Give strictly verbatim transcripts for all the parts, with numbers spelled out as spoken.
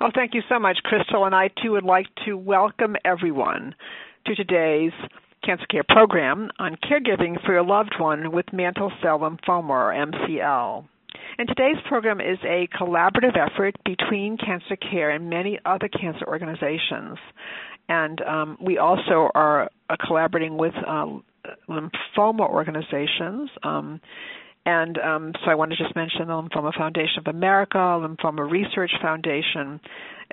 Oh, thank you so much, Crystal, and I, too, would like to welcome everyone to today's Cancer Care program on caregiving for your loved one with mantle cell lymphoma, or M C L. And today's program is a collaborative effort between Cancer Care and many other cancer organizations. And um, we also are uh, collaborating with uh, lymphoma organizations, um And um, so I want to just mention the Lymphoma Foundation of America, Lymphoma Research Foundation,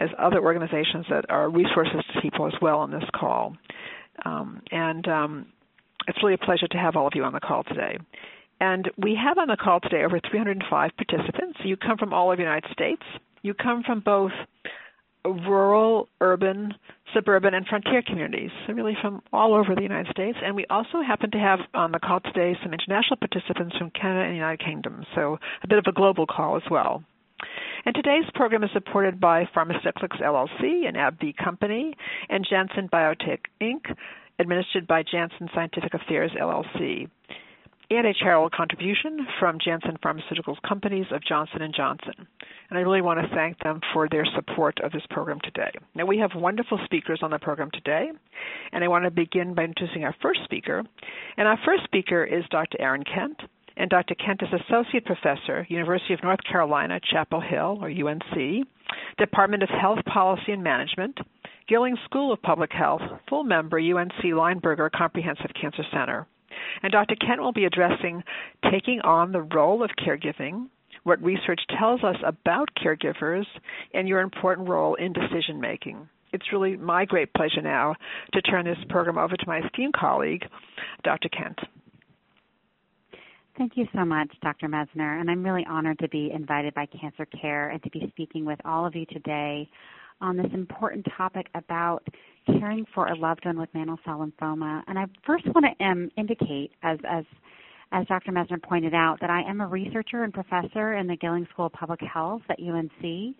as other organizations that are resources to people as well on this call. Um, and um, it's really a pleasure to have all of you on the call today. And we have on the call today over three hundred five participants. You come from all over the United States. You come from both rural, urban, suburban, and frontier communities, so really from all over the United States. And we also happen to have on the call today some international participants from Canada and the United Kingdom, so a bit of a global call as well. And today's program is supported by Pharmacyclics, L L C, an AbbVie company, and Janssen Biotech, Incorporated, administered by Janssen Scientific Affairs, L L C, and a charitable contribution from Janssen Pharmaceuticals companies of Johnson and Johnson. And I really want to thank them for their support of this program today. Now, we have wonderful speakers on the program today, and I want to begin by introducing our first speaker. And our first speaker is Doctor Aaron Kent, and Doctor Kent is Associate Professor, University of North Carolina, Chapel Hill, or U N C, Department of Health Policy and Management, Gillings School of Public Health, full member, U N C Lineberger Comprehensive Cancer Center. And Doctor Kent will be addressing taking on the role of caregiving, what research tells us about caregivers, and your important role in decision-making. It's really my great pleasure now to turn this program over to my esteemed colleague, Doctor Kent. Thank you so much, Doctor Messner, and I'm really honored to be invited by Cancer Care and to be speaking with all of you today on this important topic about caring for a loved one with mantle cell lymphoma. And I first want to um, indicate, as, as, as Doctor Messner pointed out, that I am a researcher and professor in the Gillings School of Public Health at U N C.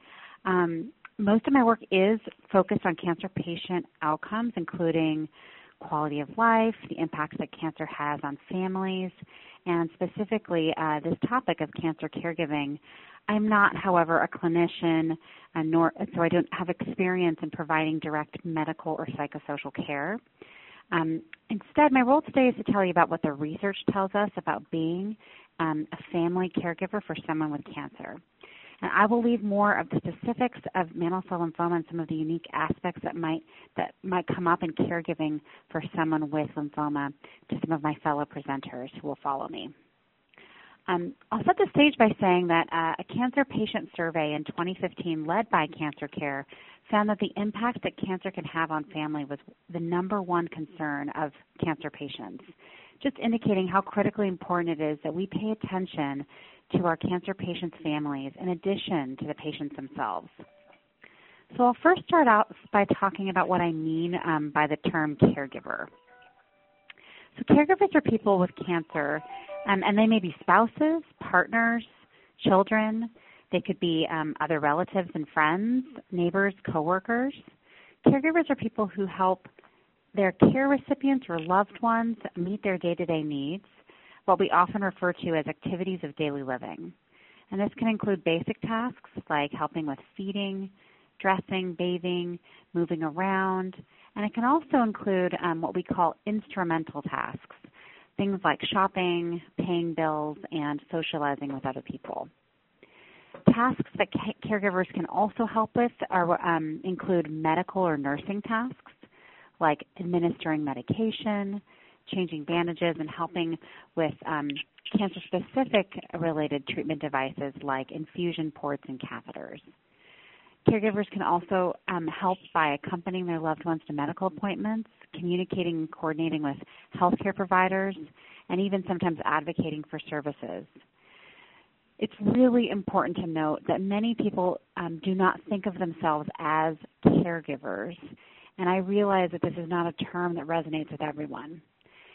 Um, most of my work is focused on cancer patient outcomes, including quality of life, the impacts that cancer has on families, and specifically uh, this topic of cancer caregiving. I'm not, however, a clinician, uh, nor, so I don't have experience in providing direct medical or psychosocial care. Um, instead, my role today is to tell you about what the research tells us about being um, a family caregiver for someone with cancer. And I will leave more of the specifics of mantle cell lymphoma and some of the unique aspects that might that might come up in caregiving for someone with lymphoma to some of my fellow presenters who will follow me. Um, I'll set the stage by saying that uh, a cancer patient survey in twenty fifteen led by Cancer Care found that the impact that cancer can have on family was the number one concern of cancer patients, just indicating how critically important it is that we pay attention to our cancer patients' families in addition to the patients themselves. So I'll first start out by talking about what I mean um, by the term caregiver. So caregivers are people with cancer, um, and they may be spouses, partners, children. They could be um, other relatives and friends, neighbors, coworkers. Caregivers are people who help their care recipients or loved ones meet their day-to-day needs, what we often refer to as activities of daily living. And this can include basic tasks like helping with feeding, dressing, bathing, moving around, and it can also include um, what we call instrumental tasks, things like shopping, paying bills, and socializing with other people. Tasks that ca- caregivers can also help with are, um, include medical or nursing tasks, like administering medication, changing bandages, and helping with um, cancer-specific related treatment devices like infusion ports and catheters. Caregivers can also um, help by accompanying their loved ones to medical appointments, communicating and coordinating with healthcare providers, and even sometimes advocating for services. It's really important to note that many people um, do not think of themselves as caregivers, and I realize that this is not a term that resonates with everyone,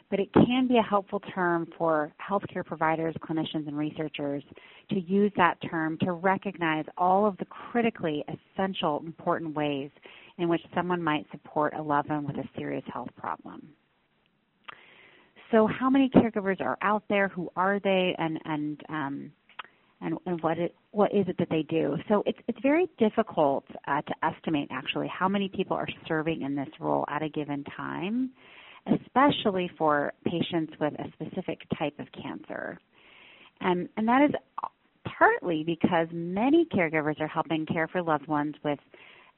but it can be a helpful term for healthcare providers, clinicians, and researchers to use that term to recognize all of the critically essential, important ways in which someone might support a loved one with a serious health problem. So how many caregivers are out there? Who are they? And, and um, And, and what, it, what is it that they do? So it's, it's very difficult uh, to estimate, actually, how many people are serving in this role at a given time, especially for patients with a specific type of cancer. And, and that is partly because many caregivers are helping care for loved ones with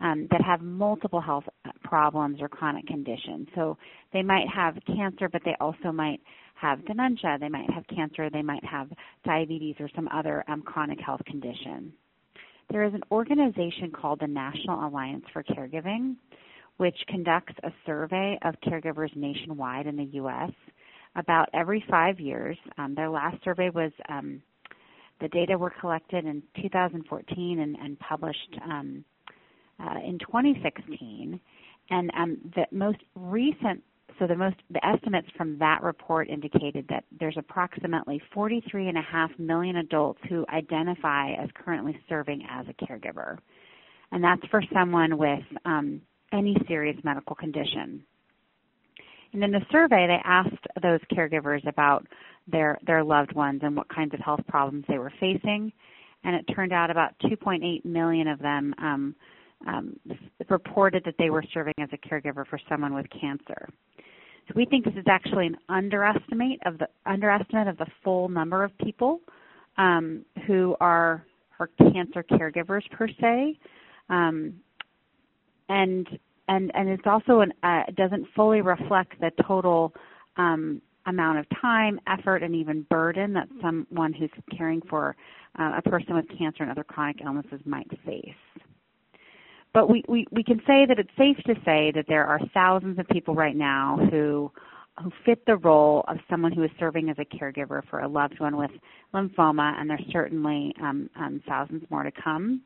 um, that have multiple health problems or chronic conditions. So they might have cancer, but they also might have dementia, they might have cancer, they might have diabetes or some other um, chronic health condition. There is an organization called the National Alliance for Caregiving, which conducts a survey of caregivers nationwide in the U S about every five years. Um, their last survey was, um, the data were collected in two thousand fourteen and, and published um, uh, in twenty sixteen, and um, the most recent So the most the estimates from that report indicated that there's approximately forty-three and a half million adults who identify as currently serving as a caregiver, and that's for someone with um, any serious medical condition. And in the survey, they asked those caregivers about their their loved ones and what kinds of health problems they were facing, and it turned out about two point eight million of them um, um, reported that they were serving as a caregiver for someone with cancer. So we think this is actually an underestimate of the underestimate of the full number of people um, who are, are cancer caregivers per se, um, and and and it's also an uh, doesn't fully reflect the total um, amount of time, effort, and even burden that someone who's caring for uh, a person with cancer and other chronic illnesses might face. But we, we, we can say that it's safe to say that there are thousands of people right now who who fit the role of someone who is serving as a caregiver for a loved one with lymphoma, and there's certainly um, um, thousands more to come.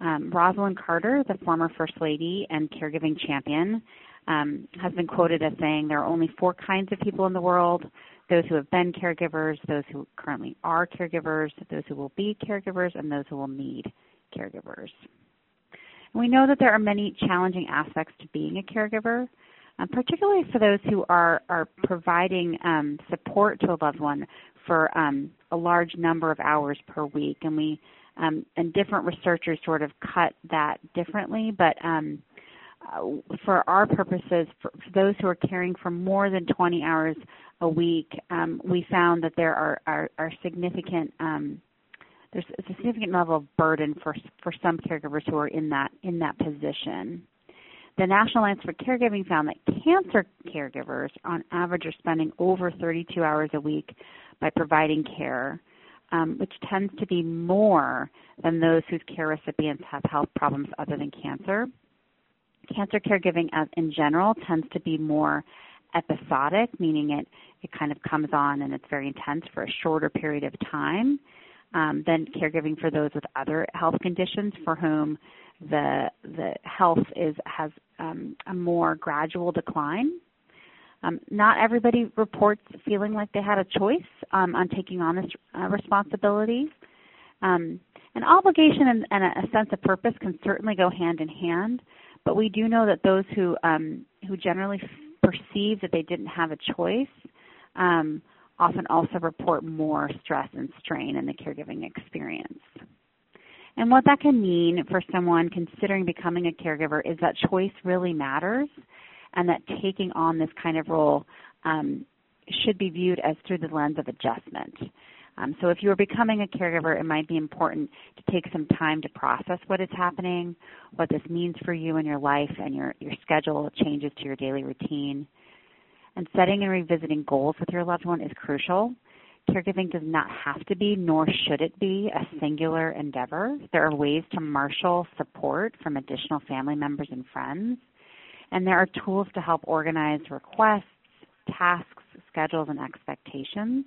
Um, Rosalynn Carter, the former First Lady and caregiving champion, um, has been quoted as saying there are only four kinds of people in the world: those who have been caregivers, those who currently are caregivers, those who will be caregivers, and those who will need caregivers. We know that there are many challenging aspects to being a caregiver, um, particularly for those who are, are providing um, support to a loved one for um, a large number of hours per week. And we um, and different researchers sort of cut that differently, but um, for our purposes, for those who are caring for more than twenty hours a week, um, we found that there are, are, are significant um There's a significant level of burden for for some caregivers who are in that in that position. The National Alliance for Caregiving found that cancer caregivers, on average, are spending over thirty-two hours a week by providing care, um, which tends to be more than those whose care recipients have health problems other than cancer. Cancer caregiving, as in general, tends to be more episodic, meaning it it kind of comes on and it's very intense for a shorter period of time. Um, then caregiving for those with other health conditions for whom the the health is has um, a more gradual decline. Um, not everybody reports feeling like they had a choice um, on taking on this uh, responsibility. Um, an obligation and, and a sense of purpose can certainly go hand in hand, but we do know that those who um, who generally perceive that they didn't have a choice um, often also report more stress and strain in the caregiving experience. And what that can mean for someone considering becoming a caregiver is that choice really matters, and that taking on this kind of role um, should be viewed as through the lens of adjustment. Um, so if you are becoming a caregiver, it might be important to take some time to process what is happening, what this means for you and your life and your, your schedule, changes to your daily routine. And setting and revisiting goals with your loved one is crucial. Caregiving does not have to be, nor should it be, a singular endeavor. There are ways to marshal support from additional family members and friends, and there are tools to help organize requests, tasks, schedules, and expectations.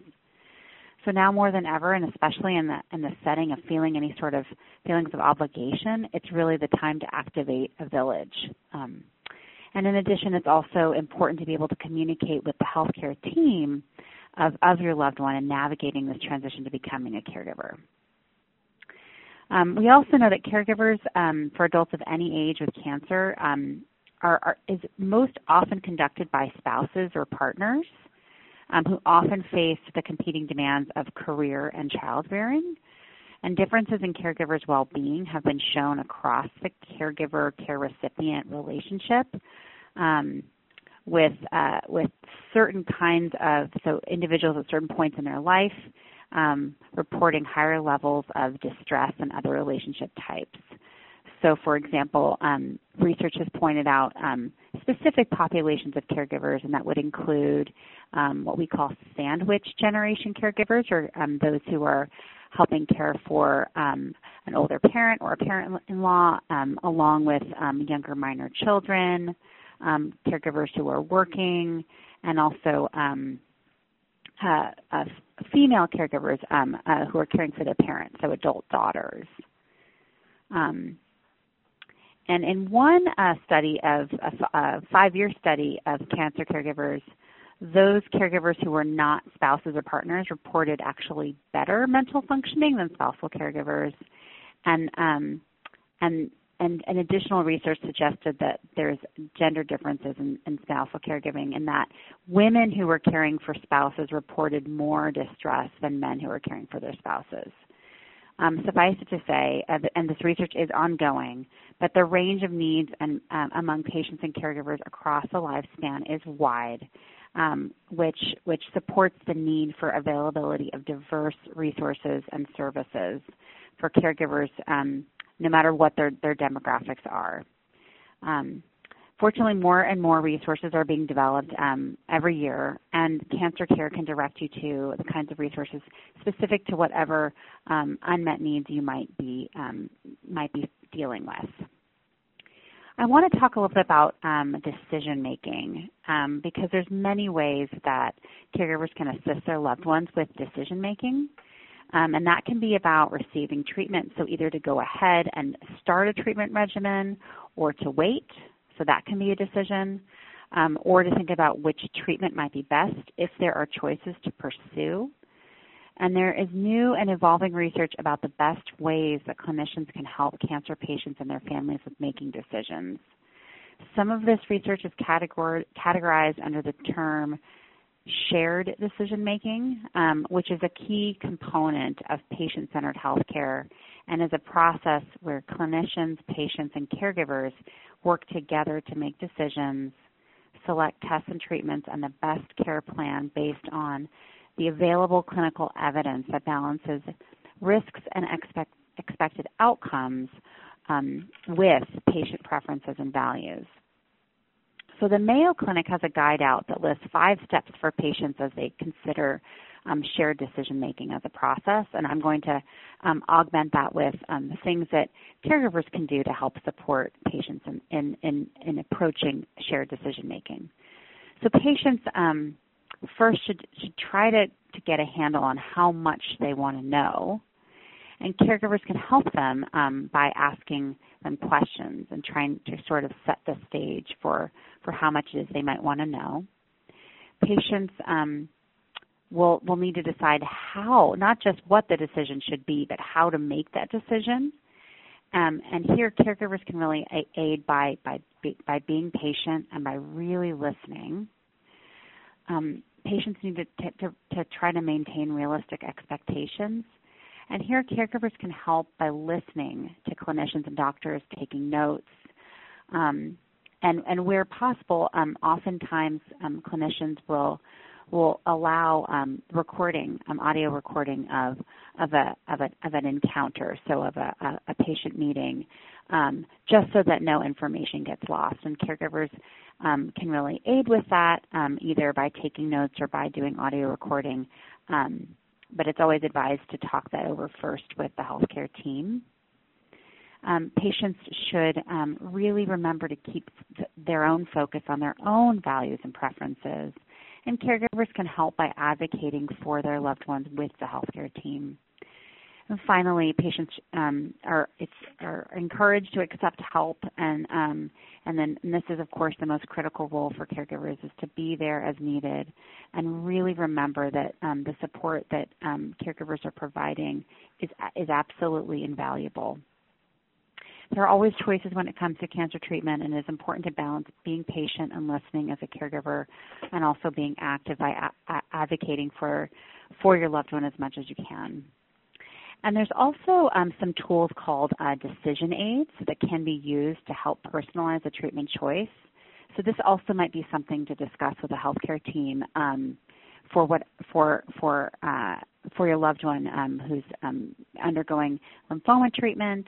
So now more than ever, and especially in the, in the setting of feeling any sort of feelings of obligation, it's really the time to activate a village. Um, and in addition, it's also important to be able to communicate with the healthcare team of, of your loved one in navigating this transition to becoming a caregiver. Um, we also know that caregivers um, for adults of any age with cancer um, are, are, is most often conducted by spouses or partners um, who often face the competing demands of career and childbearing. And differences in caregivers' well-being have been shown across the caregiver-care recipient relationship um, with, uh, with certain kinds of, so individuals at certain points in their life, Um, reporting higher levels of distress and other relationship types. So, for example, um, research has pointed out um, specific populations of caregivers, and that would include um, what we call sandwich generation caregivers, or um, those who are helping care for um, an older parent or a parent-in-law, um, along with um, younger minor children, um, caregivers who are working, and also um, Uh, uh, female caregivers um, uh, who are caring for their parents, so adult daughters. Um, and in one uh, study of a, a five-year study of cancer caregivers, those caregivers who were not spouses or partners reported actually better mental functioning than spousal caregivers. And um, and and an additional research suggested that there's gender differences in, in spousal caregiving, and that women who were caring for spouses reported more distress than men who were caring for their spouses. Um, suffice it to say, and this research is ongoing, but the range of needs and, um, among patients and caregivers across the lifespan is wide, um, which, which supports the need for availability of diverse resources and services for caregivers um, no matter what their, their demographics are. Um, fortunately, more and more resources are being developed um, every year, and Cancer Care can direct you to the kinds of resources specific to whatever um, unmet needs you might be, um, might be dealing with. I want to talk a little bit about um, decision-making um, because there's many ways that caregivers can assist their loved ones with decision-making. Um, and that can be about receiving treatment, so either to go ahead and start a treatment regimen or to wait, so that can be a decision, um, or to think about which treatment might be best if there are choices to pursue. And there is new and evolving research about the best ways that clinicians can help cancer patients and their families with making decisions. Some of this research is categorized under the term shared decision-making, um, which is a key component of patient-centered healthcare and is a process where clinicians, patients, and caregivers work together to make decisions, select tests and treatments, and the best care plan based on the available clinical evidence that balances risks and expect, expected outcomes um, with patient preferences and values. So the Mayo Clinic has a guide out that lists five steps for patients as they consider um, shared decision-making as a process, and I'm going to um, augment that with um, the things that caregivers can do to help support patients in, in, in, in approaching shared decision-making. So patients um, first should, should try to, to get a handle on how much they want to know, and caregivers can help them um, by asking them questions and trying to sort of set the stage for, for how much it is they might want to know. Patients um, will, will need to decide how, not just what the decision should be, but how to make that decision. Um, and here caregivers can really aid by, by, by being patient and by really listening. Um, patients need to, t- to, to try to maintain realistic expectations. And here, caregivers can help by listening to clinicians and doctors, taking notes, um, and, and where possible, um, oftentimes um, clinicians will will allow um, recording, um, audio recording of of a of, a, of an encounter, so of a, a, a patient meeting, um, just so that no information gets lost. And caregivers um, can really aid with that, um, either by taking notes or by doing audio recording. Um, But it's always advised to talk that over first with the healthcare team. Um, patients should um, really remember to keep th- their own focus on their own values and preferences and caregivers can help by advocating for their loved ones with the healthcare team. And finally, patients um, are, it's, are encouraged to accept help, and um, and then and this is, of course, the most critical role for caregivers is to be there as needed, and really remember that um, the support that um, caregivers are providing is is absolutely invaluable. There are always choices when it comes to cancer treatment, and it is important to balance being patient and listening as a caregiver, and also being active by a- advocating for for your loved one as much as you can. And there's also um, some tools called uh, decision aids that can be used to help personalize a treatment choice. So this also might be something to discuss with a healthcare team um, for what for for uh, for your loved one um, who's um, undergoing lymphoma treatment.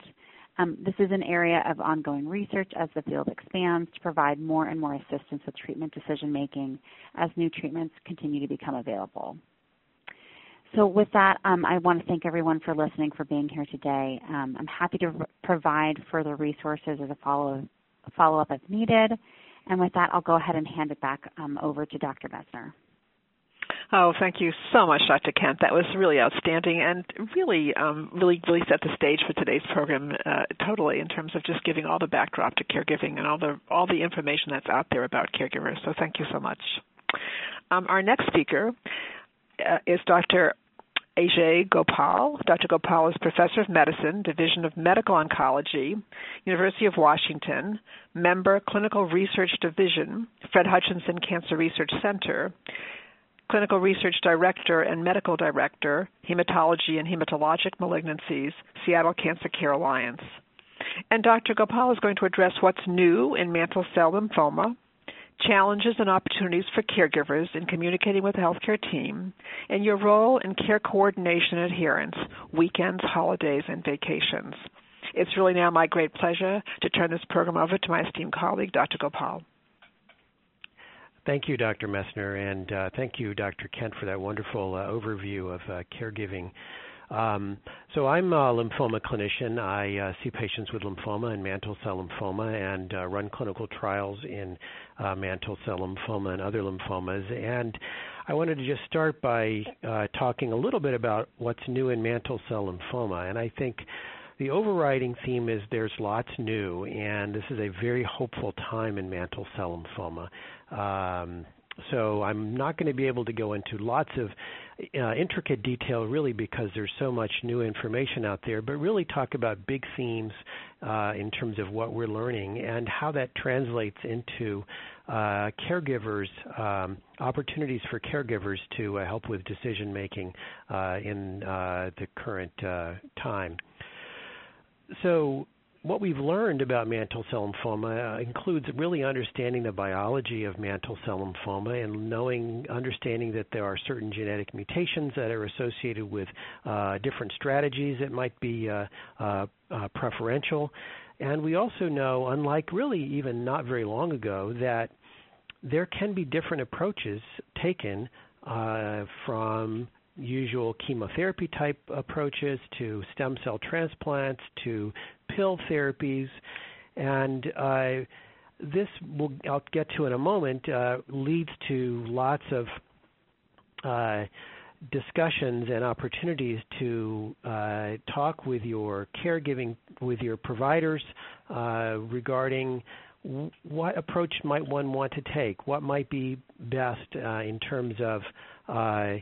Um, this is an area of ongoing research as the field expands to provide more and more assistance with treatment decision making as new treatments continue to become available. So with that, um, I want to thank everyone for listening, for being here today. Um, I'm happy to r- provide further resources as a follow- follow-up if needed. And with that, I'll go ahead and hand it back um, over to Doctor Messner. Oh, thank you so much, Doctor Kent. That was really outstanding and really, um, really, really set the stage for today's program uh, totally in terms of just giving all the backdrop to caregiving and all the all the information that's out there about caregivers. So thank you so much. Um, our next speaker uh, is Doctor Ajay Gopal. Doctor Gopal is Professor of Medicine, Division of Medical Oncology, University of Washington, member, Clinical Research Division, Fred Hutchinson Cancer Research Center, Clinical Research Director and Medical Director, Hematology and Hematologic Malignancies, Seattle Cancer Care Alliance. And Doctor Gopal is going to address what's new in mantle cell lymphoma, challenges and opportunities for caregivers in communicating with the healthcare team, and your role in care coordination and adherence, weekends, holidays, and vacations. It's really now my great pleasure to turn this program over to my esteemed colleague, Doctor Gopal. Thank you, Doctor Messner, and uh, thank you, Doctor Kent, for that wonderful uh, overview of uh, caregiving. Um, so I'm a lymphoma clinician. I uh, see patients with lymphoma and mantle cell lymphoma and uh, run clinical trials in uh, mantle cell lymphoma and other lymphomas. And I wanted to just start by uh, talking a little bit about what's new in mantle cell lymphoma. And I think the overriding theme is there's lots new, and this is a very hopeful time in mantle cell lymphoma. Um, so I'm not going to be able to go into lots of uh, intricate detail, really, because there's so much new information out there, but really talk about big themes uh, in terms of what we're learning and how that translates into uh, caregivers, um, opportunities for caregivers to uh, help with decision-making uh, in uh, the current uh, time. So what we've learned about mantle cell lymphoma includes really understanding the biology of mantle cell lymphoma and knowing, understanding that there are certain genetic mutations that are associated with uh, different strategies that might be uh, uh, uh, preferential. And we also know, unlike really even not very long ago, that there can be different approaches taken uh, from usual chemotherapy type approaches to stem cell transplants to pill therapies, and uh, this will, I'll get to in a moment, uh, leads to lots of uh, discussions and opportunities to uh, talk with your caregiving, with your providers uh, regarding what approach might one want to take, what might be best uh, in terms of uh,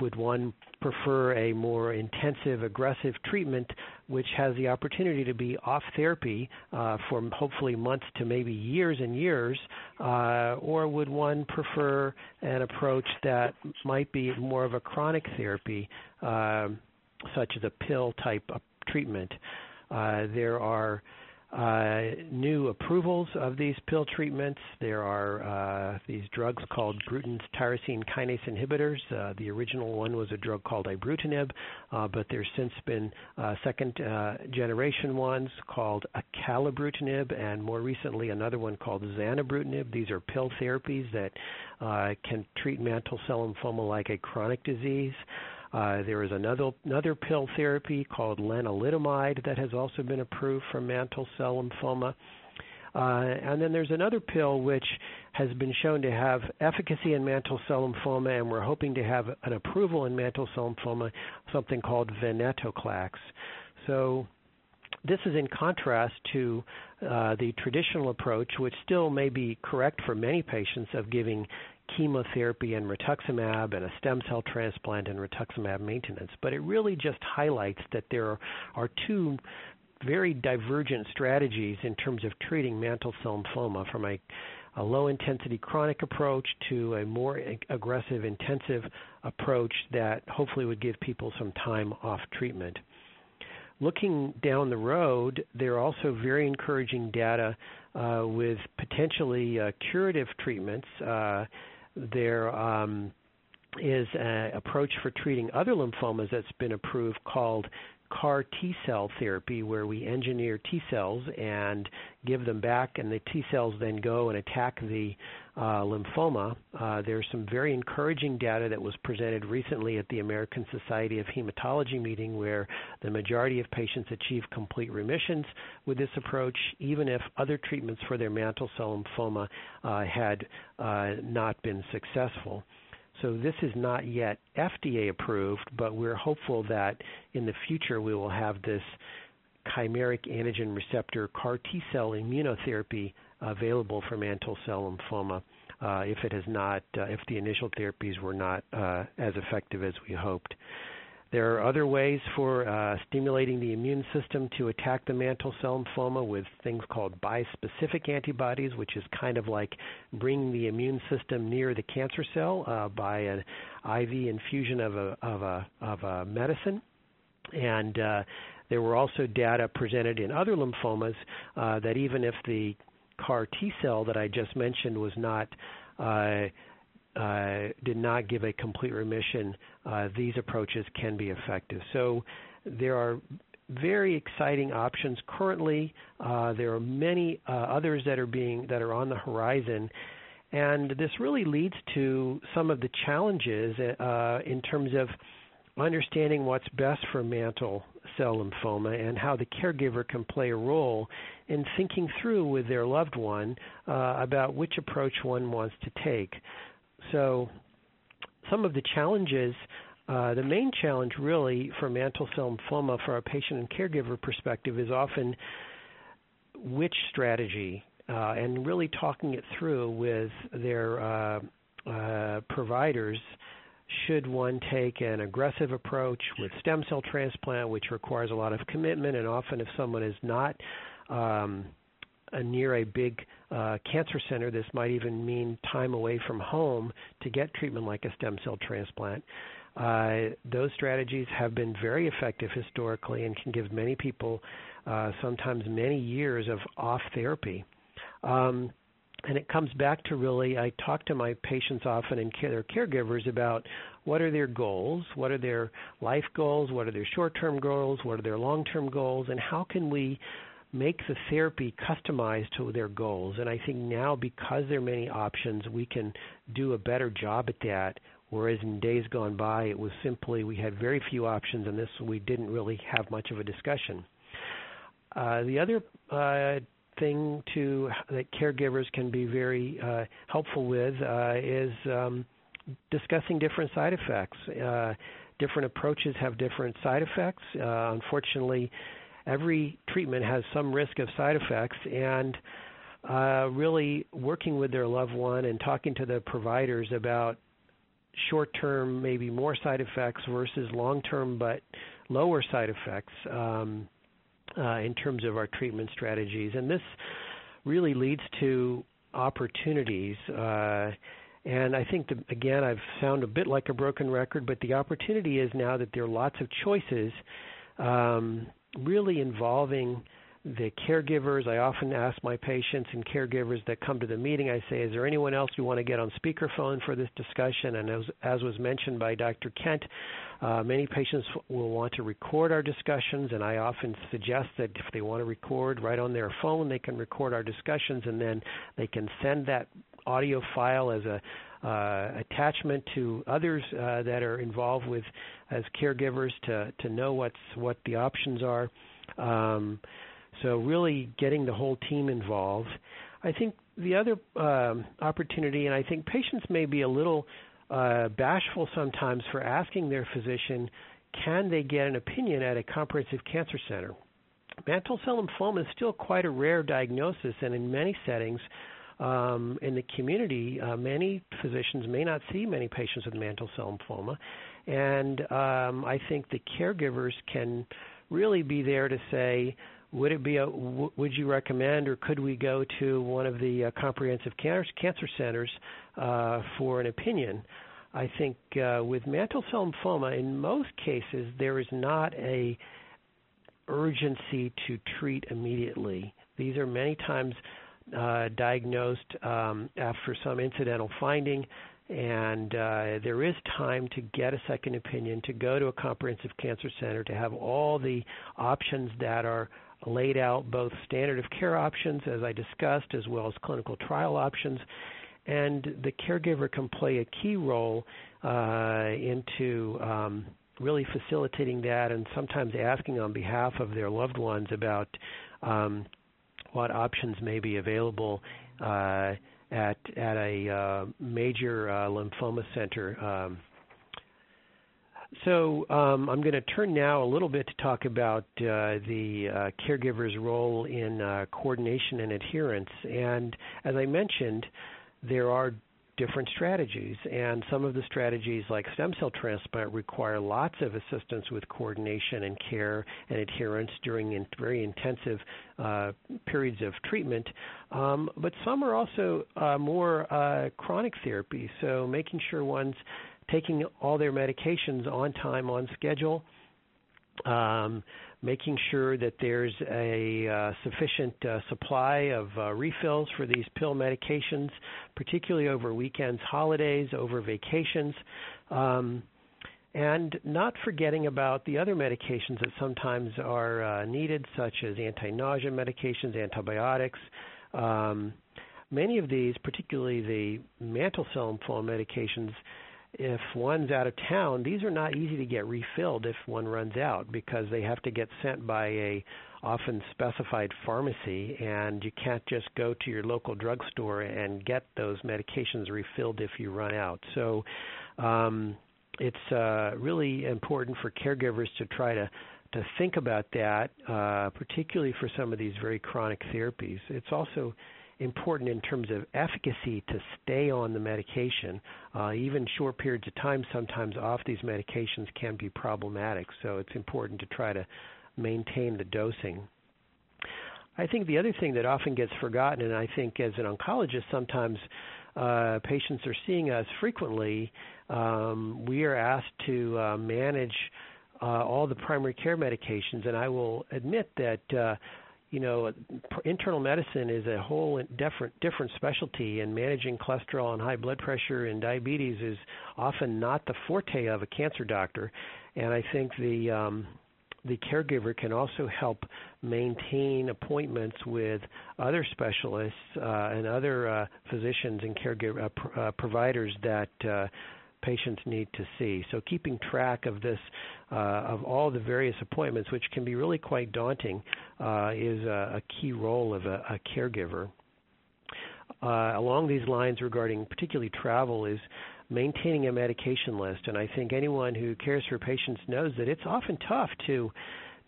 would one prefer a more intensive, aggressive treatment, which has the opportunity to be off therapy uh, for hopefully months to maybe years and years, uh, or would one prefer an approach that might be more of a chronic therapy, uh, such as a pill type of treatment? Uh, there are Uh, new approvals of these pill treatments. There are uh, these drugs called Bruton's tyrosine kinase inhibitors. Uh, the original one was a drug called Ibrutinib, uh, but there's since been uh, second uh, generation ones called Acalabrutinib, and more recently another one called Zanubrutinib. These are pill therapies that uh, can treat mantle cell lymphoma like a chronic disease. Uh, there is another another pill therapy called lenalidomide that has also been approved for mantle cell lymphoma. Uh, and then there's another pill which has been shown to have efficacy in mantle cell lymphoma, and we're hoping to have an approval in mantle cell lymphoma, something called venetoclax. So this is in contrast to uh, the traditional approach, which still may be correct for many patients, of giving chemotherapy and rituximab and a stem cell transplant and rituximab maintenance. But it really just highlights that there are two very divergent strategies in terms of treating mantle cell lymphoma, from a, a low-intensity chronic approach to a more ag- aggressive intensive approach that hopefully would give people some time off treatment. Looking down the road, there are also very encouraging data uh, with potentially uh, curative treatments. Uh, there um, is an approach for treating other lymphomas that's been approved called CAR T-cell therapy, where we engineer T-cells and give them back, and the T-cells then go and attack the uh, lymphoma. Uh, there's some very encouraging data that was presented recently at the American Society of Hematology meeting, where the majority of patients achieve complete remissions with this approach, even if other treatments for their mantle cell lymphoma uh, had uh, not been successful. So this is not yet F D A approved, but we're hopeful that in the future we will have this chimeric antigen receptor CAR T-cell immunotherapy available for mantle cell lymphoma uh, if it has not, uh, if the initial therapies were not uh, as effective as we hoped. There are other ways for uh, stimulating the immune system to attack the mantle cell lymphoma with things called bispecific antibodies, which is kind of like bringing the immune system near the cancer cell uh, by an I V infusion of a, of a, of a medicine. And uh, there were also data presented in other lymphomas uh, that even if the CAR T-cell that I just mentioned was not uh, Uh, did not give a complete remission, uh, these approaches can be effective. So there are very exciting options currently. Uh, there are many uh, others that are being that are on the horizon, and this really leads to some of the challenges uh, in terms of understanding what's best for mantle cell lymphoma and how the caregiver can play a role in thinking through with their loved one uh, about which approach one wants to take. So some of the challenges, uh, the main challenge really for mantle cell lymphoma from a patient and caregiver perspective is often which strategy, uh, and really talking it through with their uh, uh, providers. Should one take an aggressive approach with stem cell transplant, which requires a lot of commitment, and often if someone is not um, Uh, near a big uh, cancer center, this might even mean time away from home to get treatment like a stem cell transplant. Uh, those strategies have been very effective historically and can give many people uh, sometimes many years of off therapy. Um, and it comes back to really, I talk to my patients often and their caregivers about what are their goals, what are their life goals, what are their short-term goals, what are their long-term goals, and how can we make the therapy customized to their goals. And I think now, because there are many options, we can do a better job at that, whereas in days gone by, it was simply we had very few options, and this we didn't really have much of a discussion. Uh, the other uh, thing to, that caregivers can be very uh, helpful with uh, is um, discussing different side effects. Uh, different approaches have different side effects. Uh, unfortunately, every treatment has some risk of side effects, and uh, really working with their loved one and talking to the providers about short-term, maybe more side effects versus long-term but lower side effects um, uh, in terms of our treatment strategies. And this really leads to opportunities. Uh, And I think, that, again, I've sound a bit like a broken record, but the opportunity is now that there are lots of choices um, really involving the caregivers. I often ask my patients and caregivers that come to the meeting, I say, is there anyone else you want to get on speakerphone for this discussion? And as, as was mentioned by Doctor Kent, uh, many patients will want to record our discussions, and I often suggest that if they want to record right on their phone, they can record our discussions, and then they can send that audio file as a Uh, attachment to others uh, that are involved with as caregivers to, to know what's what the options are. Um, So really getting the whole team involved. I think the other um, opportunity, and I think patients may be a little uh, bashful sometimes for asking their physician, can they get an opinion at a comprehensive cancer center? Mantle cell lymphoma is still quite a rare diagnosis, and in many settings um, in the community, uh, many physicians may not see many patients with mantle cell lymphoma. And um, I think the caregivers can really be there to say, would it be a, w- would you recommend, or could we go to one of the uh, comprehensive cancer, cancer centers uh, for an opinion? I think uh, with mantle cell lymphoma, in most cases, there is not a urgency to treat immediately. These are many times uh, diagnosed um, after some incidental finding, and uh, there is time to get a second opinion, to go to a comprehensive cancer center, to have all the options that are laid out, both standard of care options, as I discussed, as well as clinical trial options. And the caregiver can play a key role uh, into um, really facilitating that, and sometimes asking on behalf of their loved ones about um, what options may be available uh, at at a uh, major uh, lymphoma center. Um, so um, I'm going to turn now a little bit to talk about uh, the uh, caregiver's role in uh, coordination and adherence. And as I mentioned, there are different strategies, and some of the strategies like stem cell transplant require lots of assistance with coordination and care and adherence during in very intensive uh, periods of treatment, um, but some are also uh, more uh, chronic therapy, so making sure one's taking all their medications on time, on schedule, um, making sure that there's a uh, sufficient uh, supply of uh, refills for these pill medications, particularly over weekends, holidays, over vacations, um, and not forgetting about the other medications that sometimes are uh, needed, such as anti-nausea medications, antibiotics. Um, many of these, particularly the mantle cell lymphoma medications, if one's out of town, these are not easy to get refilled if one runs out, because they have to get sent by a often specified pharmacy, and you can't just go to your local drugstore and get those medications refilled if you run out. So um, it's uh, really important for caregivers to try to, to think about that, uh, particularly for some of these very chronic therapies. It's also important in terms of efficacy to stay on the medication. Uh, even short periods of time sometimes off these medications can be problematic, so it's important to try to maintain the dosing. I think the other thing that often gets forgotten, and I think as an oncologist sometimes uh, patients are seeing us frequently, um, we are asked to uh, manage uh, all the primary care medications, and I will admit that uh, You know, internal medicine is a whole different different specialty, and managing cholesterol and high blood pressure and diabetes is often not the forte of a cancer doctor. And I think the um, the caregiver can also help maintain appointments with other specialists uh, and other uh, physicians and caregiver uh, pr- uh, providers that Uh, patients need to see. So keeping track of this, uh, of all the various appointments, which can be really quite daunting, uh, is a, a key role of a, a caregiver. Uh, along these lines, regarding particularly travel, is maintaining a medication list. And I think anyone who cares for patients knows that it's often tough to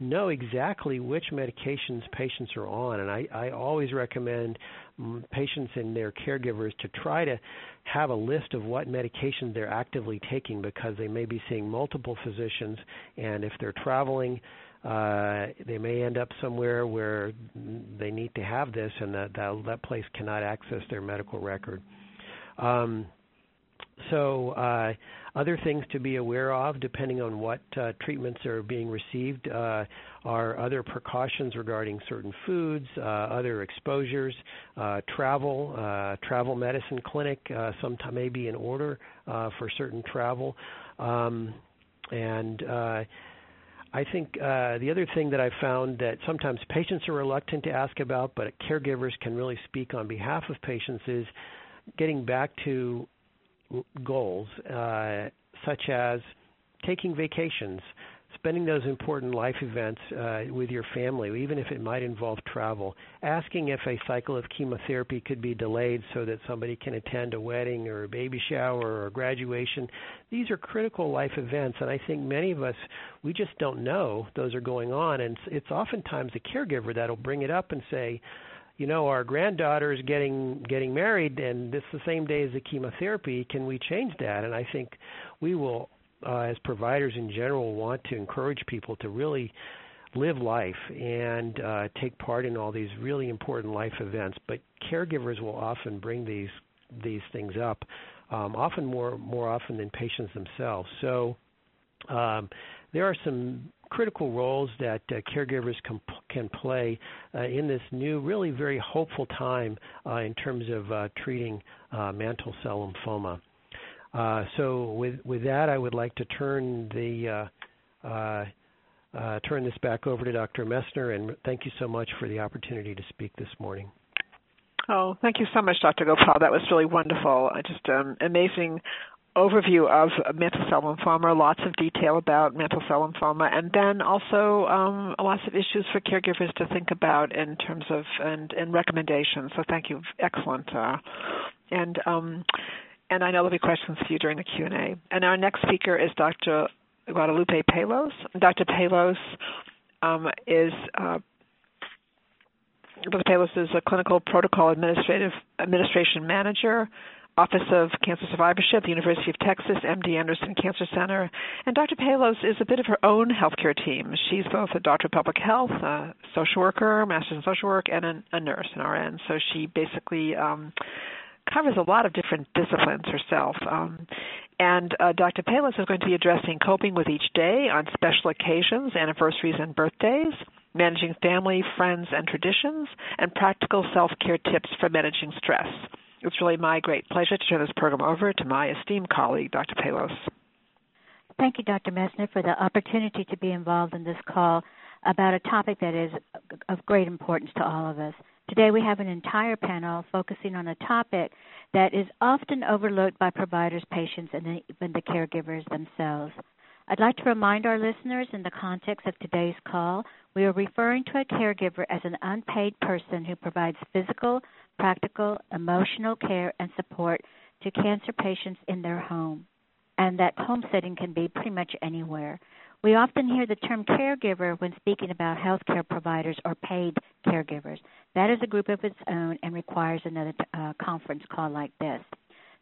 know exactly which medications patients are on, and I, I always recommend patients and their caregivers to try to have a list of what medications they're actively taking, because they may be seeing multiple physicians, and if they're traveling, uh, they may end up somewhere where they need to have this, and that, that, that place cannot access their medical record. Um, So uh, other things to be aware of, depending on what uh, treatments are being received, uh, are other precautions regarding certain foods, uh, other exposures, uh, travel, uh, travel medicine clinic uh, sometime may be in order uh, for certain travel. Um, and uh, I think uh, the other thing that I found that sometimes patients are reluctant to ask about, but caregivers can really speak on behalf of patients, is getting back to goals, uh, such as taking vacations, spending those important life events uh, with your family, even if it might involve travel, asking if a cycle of chemotherapy could be delayed so that somebody can attend a wedding or a baby shower or graduation. These are critical life events, and I think many of us, we just don't know those are going on, and it's oftentimes the caregiver that'll bring it up and say, you know, our granddaughter is getting getting married, and this is the same day as the chemotherapy. Can we change that? And I think we will, uh, as providers in general, want to encourage people to really live life and uh, take part in all these really important life events. But caregivers will often bring these these things up, um, often more more often than patients themselves. So um, there are some critical roles that uh, caregivers can, can play uh, in this new, really very hopeful time uh, in terms of uh, treating uh, mantle cell lymphoma. Uh, so with, with that, I would like to turn, the, uh, uh, uh, turn this back over to Doctor Messner, and thank you so much for the opportunity to speak this morning. Oh, thank you so much, Doctor Gopal. That was really wonderful, just um, amazing overview of mantle cell lymphoma, lots of detail about mantle cell lymphoma, and then also um, lots of issues for caregivers to think about in terms of and, and recommendations. So thank you, excellent. Uh, and um, and I know there'll be questions for you during the Q and A. And our next speaker is Doctor Guadalupe Palos. Doctor Palos um, is uh, Doctor Palos is a clinical protocol administrative administration manager, Office of Cancer Survivorship, the University of Texas, M D Anderson Cancer Center. And Doctor Palos is a bit of her own healthcare team. She's both a doctor of public health, a social worker, master's in social work, and a, a nurse, an R N. So she basically um, covers a lot of different disciplines herself. Um, and uh, Doctor Palos is going to be addressing coping with each day on special occasions, anniversaries, and birthdays, managing family, friends, and traditions, and practical self-care tips for managing stress. It's really my great pleasure to turn this program over to my esteemed colleague, Doctor Palos. Thank you, Doctor Messner, for the opportunity to be involved in this call about a topic that is of great importance to all of us. Today we have an entire panel focusing on a topic that is often overlooked by providers, patients, and even the caregivers themselves. I'd like to remind our listeners in the context of today's call, we are referring to a caregiver as an unpaid person who provides physical, practical, emotional care and support to cancer patients in their home, and that home setting can be pretty much anywhere. We often hear the term caregiver when speaking about healthcare providers or paid caregivers. That is a group of its own and requires another uh, conference call like this.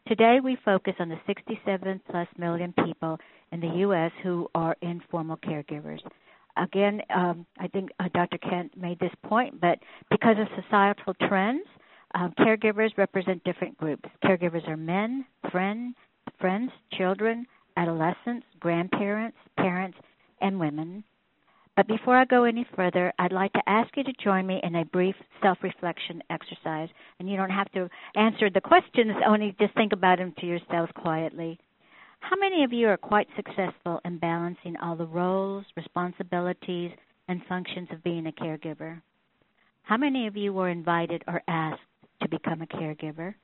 Today we focus on the sixty-seven plus million people in the U S who are informal caregivers. Again, um, I think uh, Doctor Kent made this point, but because of societal trends, uh, caregivers represent different groups. Caregivers are men, friend, friends, children, adolescents, grandparents, parents, and women. But before I go any further, I'd like to ask you to join me in a brief self-reflection exercise. And you don't have to answer the questions, only just think about them to yourselves quietly. How many of you are quite successful in balancing all the roles, responsibilities, and functions of being a caregiver? How many of you were invited or asked to become a caregiver?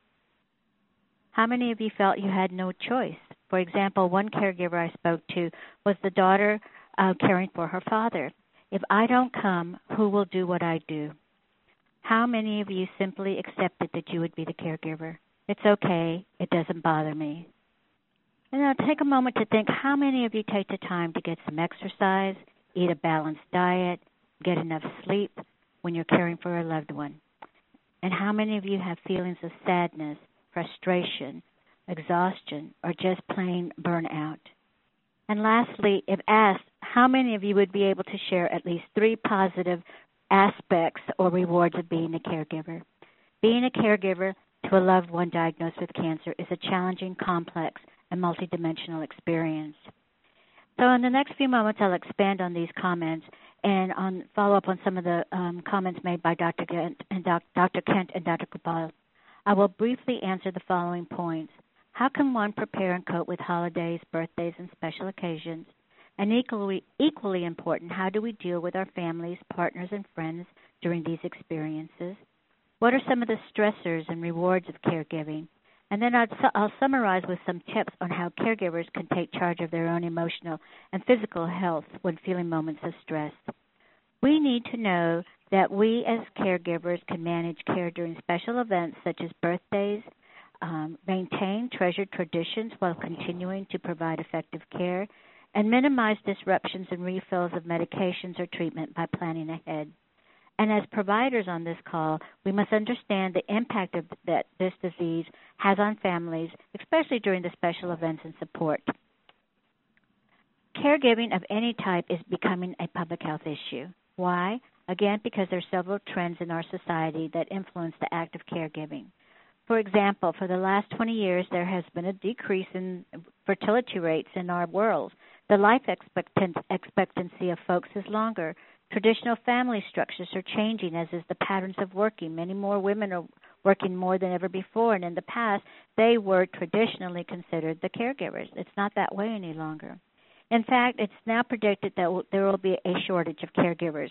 How many of you felt you had no choice? For example, one caregiver I spoke to was the daughter uh, caring for her father. If I don't come, who will do what I do? How many of you simply accepted that you would be the caregiver? It's okay, it doesn't bother me. And now take a moment to think how many of you take the time to get some exercise, eat a balanced diet, get enough sleep when you're caring for a loved one. And how many of you have feelings of sadness, frustration, exhaustion, or just plain burnout? And lastly, if asked, how many of you would be able to share at least three positive aspects or rewards of being a caregiver? Being a caregiver to a loved one diagnosed with cancer is a challenging, complex, and multidimensional experience. So in the next few moments, I'll expand on these comments and on follow up on some of the um, comments made by Doctor Kent and Doc, Doctor Kent and Doctor Gopal. I will briefly answer the following points. How can one prepare and cope with holidays, birthdays, and special occasions? And equally, equally important, how do we deal with our families, partners, and friends during these experiences? What are some of the stressors and rewards of caregiving? And then I'd, I'll summarize with some tips on how caregivers can take charge of their own emotional and physical health when feeling moments of stress. We need to know that we as caregivers can manage care during special events such as birthdays, um, maintain treasured traditions while continuing to provide effective care, and minimize disruptions and refills of medications or treatment by planning ahead. And as providers on this call, we must understand the impact of that this disease has on families, especially during the special events and support. Caregiving of any type is becoming a public health issue. Why? Again, because there are several trends in our society that influence the act of caregiving. For example, for the last twenty years, there has been a decrease in fertility rates in our world. The life expectancy of folks is longer. Traditional family structures are changing, as is the patterns of working. Many more women are working more than ever before, and in the past, they were traditionally considered the caregivers. It's not that way any longer. In fact, it's now predicted that there will be a shortage of caregivers.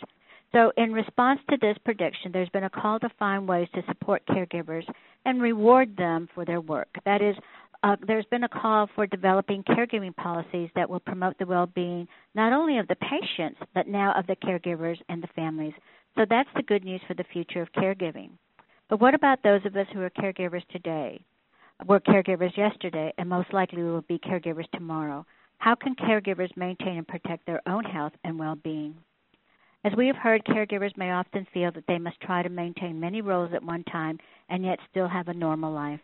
So in response to this prediction, there's been a call to find ways to support caregivers and reward them for their work. That is, uh, there's been a call for developing caregiving policies that will promote the well-being not only of the patients, but now of the caregivers and the families. So that's the good news for the future of caregiving. But what about those of us who are caregivers today? We're caregivers yesterday, and most likely we will be caregivers tomorrow. How can caregivers maintain and protect their own health and well-being? As we have heard, caregivers may often feel that they must try to maintain many roles at one time and yet still have a normal life.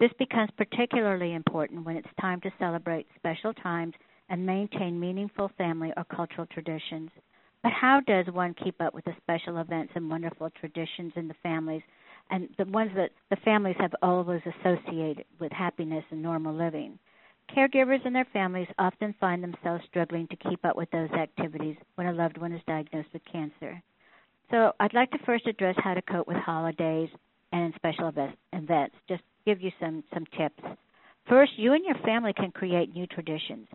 This becomes particularly important when it's time to celebrate special times and maintain meaningful family or cultural traditions. But how does one keep up with the special events and wonderful traditions in the families, and the ones that the families have always associated with happiness and normal living? Caregivers and their families often find themselves struggling to keep up with those activities when a loved one is diagnosed with cancer. So I'd like to first address how to cope with holidays and special events, just give you some, some tips. First, you and your family can create new traditions.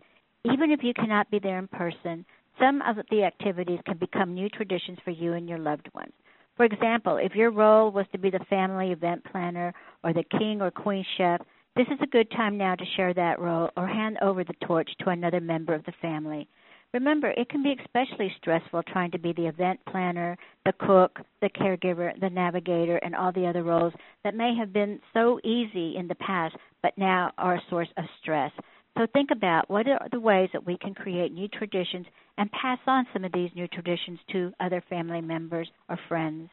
Even if you cannot be there in person, some of the activities can become new traditions for you and your loved ones. For example, if your role was to be the family event planner or the king or queen chef, this is a good time now to share that role or hand over the torch to another member of the family. Remember, it can be especially stressful trying to be the event planner, the cook, the caregiver, the navigator, and all the other roles that may have been so easy in the past but now are a source of stress. So think about what are the ways that we can create new traditions and pass on some of these new traditions to other family members or friends.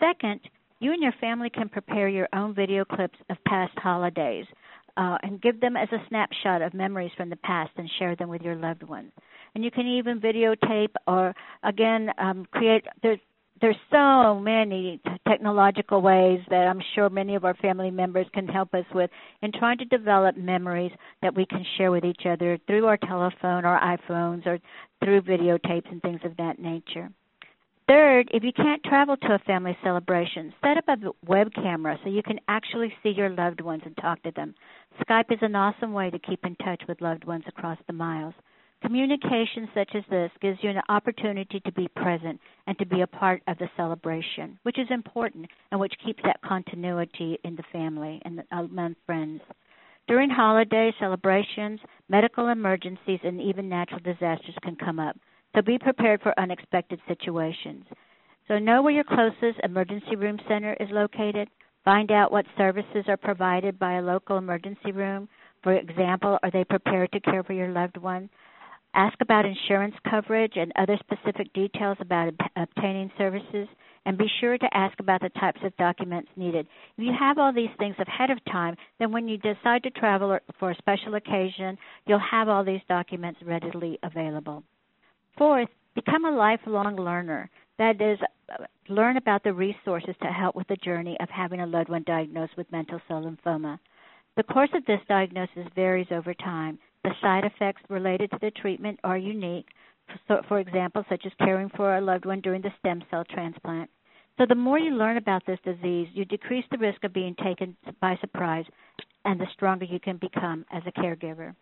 Second, you and your family can prepare your own video clips of past holidays uh, and give them as a snapshot of memories from the past and share them with your loved ones. And you can even videotape or, again, um, create – there's there's so many technological ways that I'm sure many of our family members can help us with in trying to develop memories that we can share with each other through our telephone, our iPhones, or through videotapes and things of that nature. Third, if you can't travel to a family celebration, set up a web camera so you can actually see your loved ones and talk to them. Skype is an awesome way to keep in touch with loved ones across the miles. Communication such as this gives you an opportunity to be present and to be a part of the celebration, which is important and which keeps that continuity in the family and among friends. During holiday celebrations, medical emergencies and even natural disasters can come up. So be prepared for unexpected situations. So know where your closest emergency room center is located. Find out what services are provided by a local emergency room. For example, are they prepared to care for your loved one? Ask about insurance coverage and other specific details about ob- obtaining services, and be sure to ask about the types of documents needed. If you have all these things ahead of time, then when you decide to travel or for a special occasion, you'll have all these documents readily available. Fourth, become a lifelong learner. That is, learn about the resources to help with the journey of having a loved one diagnosed with mantle cell lymphoma. The course of this diagnosis varies over time. The side effects related to the treatment are unique, so, for example, such as caring for a loved one during the stem cell transplant. So the more you learn about this disease, you decrease the risk of being taken by surprise, and the stronger you can become as a caregiver.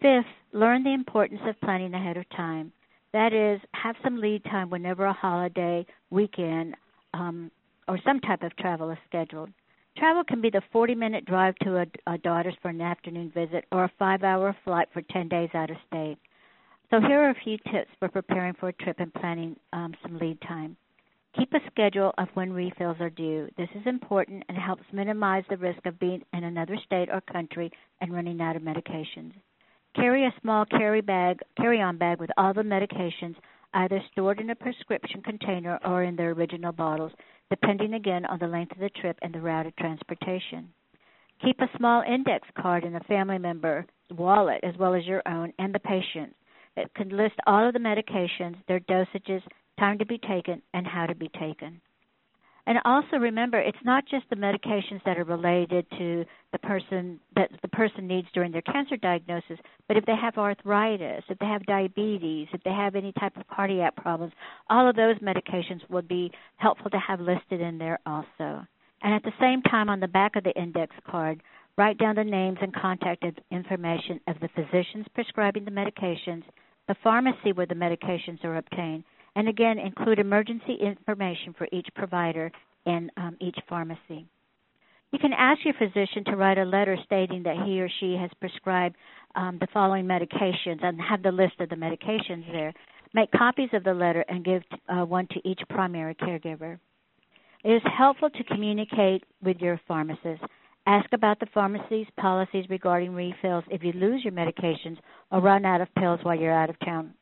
Fifth, learn the importance of planning ahead of time. That is, have some lead time whenever a holiday, weekend, um, or some type of travel is scheduled. Travel can be the forty-minute drive to a, a daughter's for an afternoon visit or a five-hour flight for ten days out of state. So here are a few tips for preparing for a trip and planning um, some lead time. Keep a schedule of when refills are due. This is important and helps minimize the risk of being in another state or country and running out of medications. Carry a small carry bag, carry-on bag with all the medications, either stored in a prescription container or in their original bottles, depending again on the length of the trip and the route of transportation. Keep a small index card in a family member's wallet as well as your own and the patient's. It can list all of the medications, their dosages, time to be taken, and how to be taken. And also remember, it's not just the medications that are related to the person that the person needs during their cancer diagnosis, but if they have arthritis, if they have diabetes, if they have any type of cardiac problems, all of those medications would be helpful to have listed in there also. And at the same time, on the back of the index card, write down the names and contact information of the physicians prescribing the medications, the pharmacy where the medications are obtained, and again, include emergency information for each provider and um, each pharmacy. You can ask your physician to write a letter stating that he or she has prescribed um, the following medications and have the list of the medications there. Make copies of the letter and give uh, one to each primary caregiver. It is helpful to communicate with your pharmacist. Ask about the pharmacy's policies regarding refills if you lose your medications or run out of pills while you're out of town.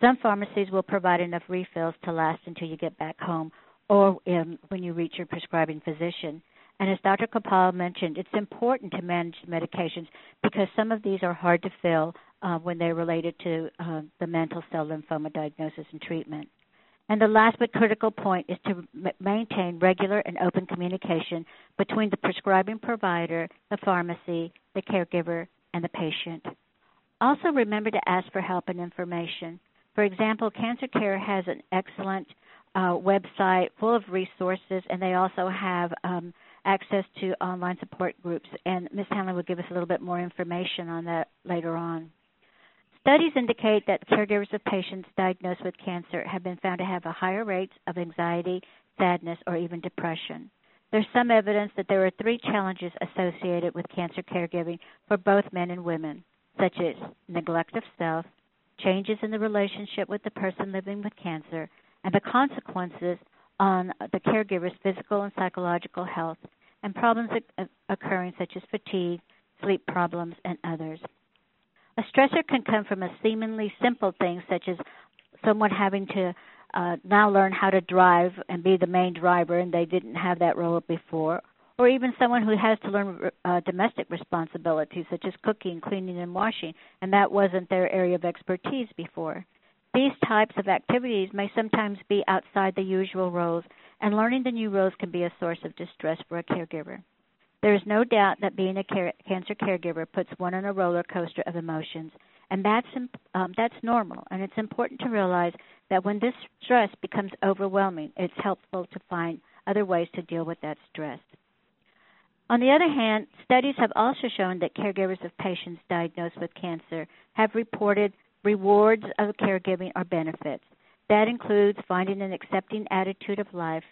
Some pharmacies will provide enough refills to last until you get back home or um, when you reach your prescribing physician. And as Doctor Gopal mentioned, it's important to manage medications because some of these are hard to fill uh, when they're related to uh, the mantle cell lymphoma diagnosis and treatment. And the last but critical point is to m- maintain regular and open communication between the prescribing provider, the pharmacy, the caregiver, and the patient. Also remember to ask for help and information. For example, Cancer Care has an excellent uh, website full of resources, and they also have um, access to online support groups. And Miz Hanley will give us a little bit more information on that later on. Studies indicate that caregivers of patients diagnosed with cancer have been found to have a higher rate of anxiety, sadness, or even depression. There's some evidence that there are three challenges associated with cancer caregiving for both men and women, such as neglect of self, changes in the relationship with the person living with cancer, and the consequences on the caregiver's physical and psychological health, and problems occurring such as fatigue, sleep problems, and others. A stressor can come from a seemingly simple thing, such as someone having to uh, now learn how to drive and be the main driver, and they didn't have that role before, or even someone who has to learn uh, domestic responsibilities such as cooking, cleaning, and washing, and that wasn't their area of expertise before. These types of activities may sometimes be outside the usual roles, and learning the new roles can be a source of distress for a caregiver. There is no doubt that being a care- cancer caregiver puts one on a roller coaster of emotions, and that's, imp- um, that's normal, and it's important to realize that when this stress becomes overwhelming, it's helpful to find other ways to deal with that stress. On the other hand, studies have also shown that caregivers of patients diagnosed with cancer have reported rewards of caregiving or benefits. That includes finding an accepting attitude of life,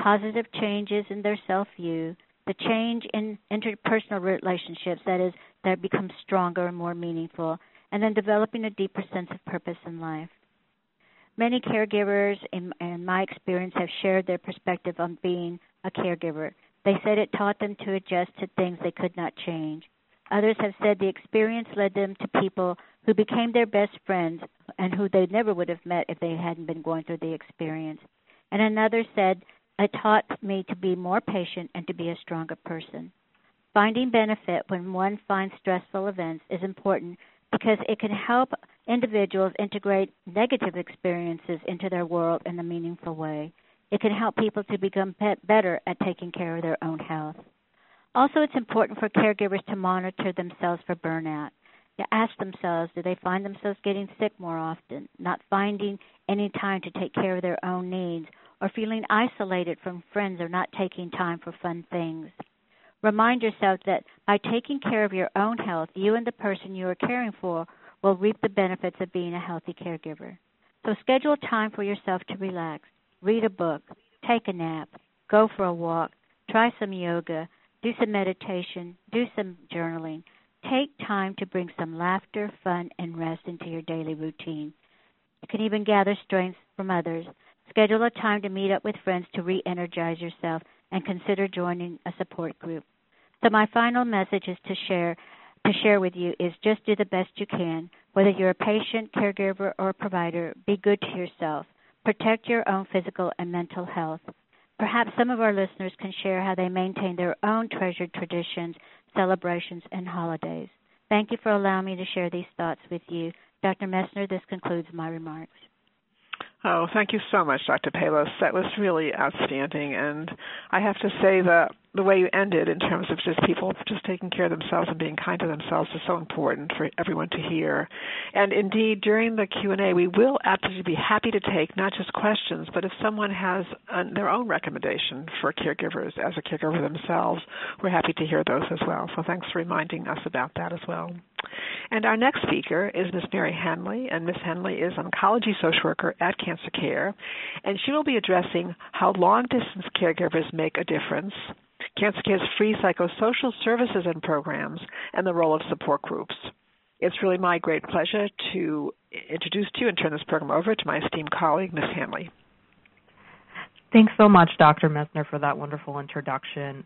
positive changes in their self-view, the change in interpersonal relationships, that is, that become stronger and more meaningful, and then developing a deeper sense of purpose in life. Many caregivers, in, in my experience, have shared their perspective on being a caregiver. They said it taught them to adjust to things they could not change. Others have said the experience led them to people who became their best friends and who they never would have met if they hadn't been going through the experience. And another said, it taught me to be more patient and to be a stronger person. Finding benefit when one finds stressful events is important because it can help individuals integrate negative experiences into their world in a meaningful way. It can help people to become better at taking care of their own health. Also, it's important for caregivers to monitor themselves for burnout. To ask themselves, do they find themselves getting sick more often, not finding any time to take care of their own needs, or feeling isolated from friends or not taking time for fun things. Remind yourself that by taking care of your own health, you and the person you are caring for will reap the benefits of being a healthy caregiver. So schedule time for yourself to relax. Read a book, take a nap, go for a walk, try some yoga, do some meditation, do some journaling. Take time to bring some laughter, fun, and rest into your daily routine. You can even gather strength from others. Schedule a time to meet up with friends to re-energize yourself and consider joining a support group. So my final message is to share to share with you is just do the best you can. Whether you're a patient, caregiver, or provider, be good to yourself. Protect your own physical and mental health. Perhaps some of our listeners can share how they maintain their own treasured traditions, celebrations, and holidays. Thank you for allowing me to share these thoughts with you. Doctor Messner, this concludes my remarks. Oh, thank you so much, Doctor Palos. That was really outstanding. And I have to say that the way you ended in terms of just people just taking care of themselves and being kind to themselves is so important for everyone to hear. And indeed, during the Q and A, we will absolutely be happy to take not just questions, but if someone has an, their own recommendation for caregivers as a caregiver themselves, we're happy to hear those as well. So thanks for reminding us about that as well. And our next speaker is Miz Mary Hanley, and Miz Hanley is an oncology social worker at Cancer Care, and she will be addressing how long-distance caregivers make a difference, Cancer Care's free psychosocial services and programs, and the role of support groups. It's really my great pleasure to introduce to you and turn this program over to my esteemed colleague, Miz Hanley. Thanks so much, Doctor Messner, for that wonderful introduction.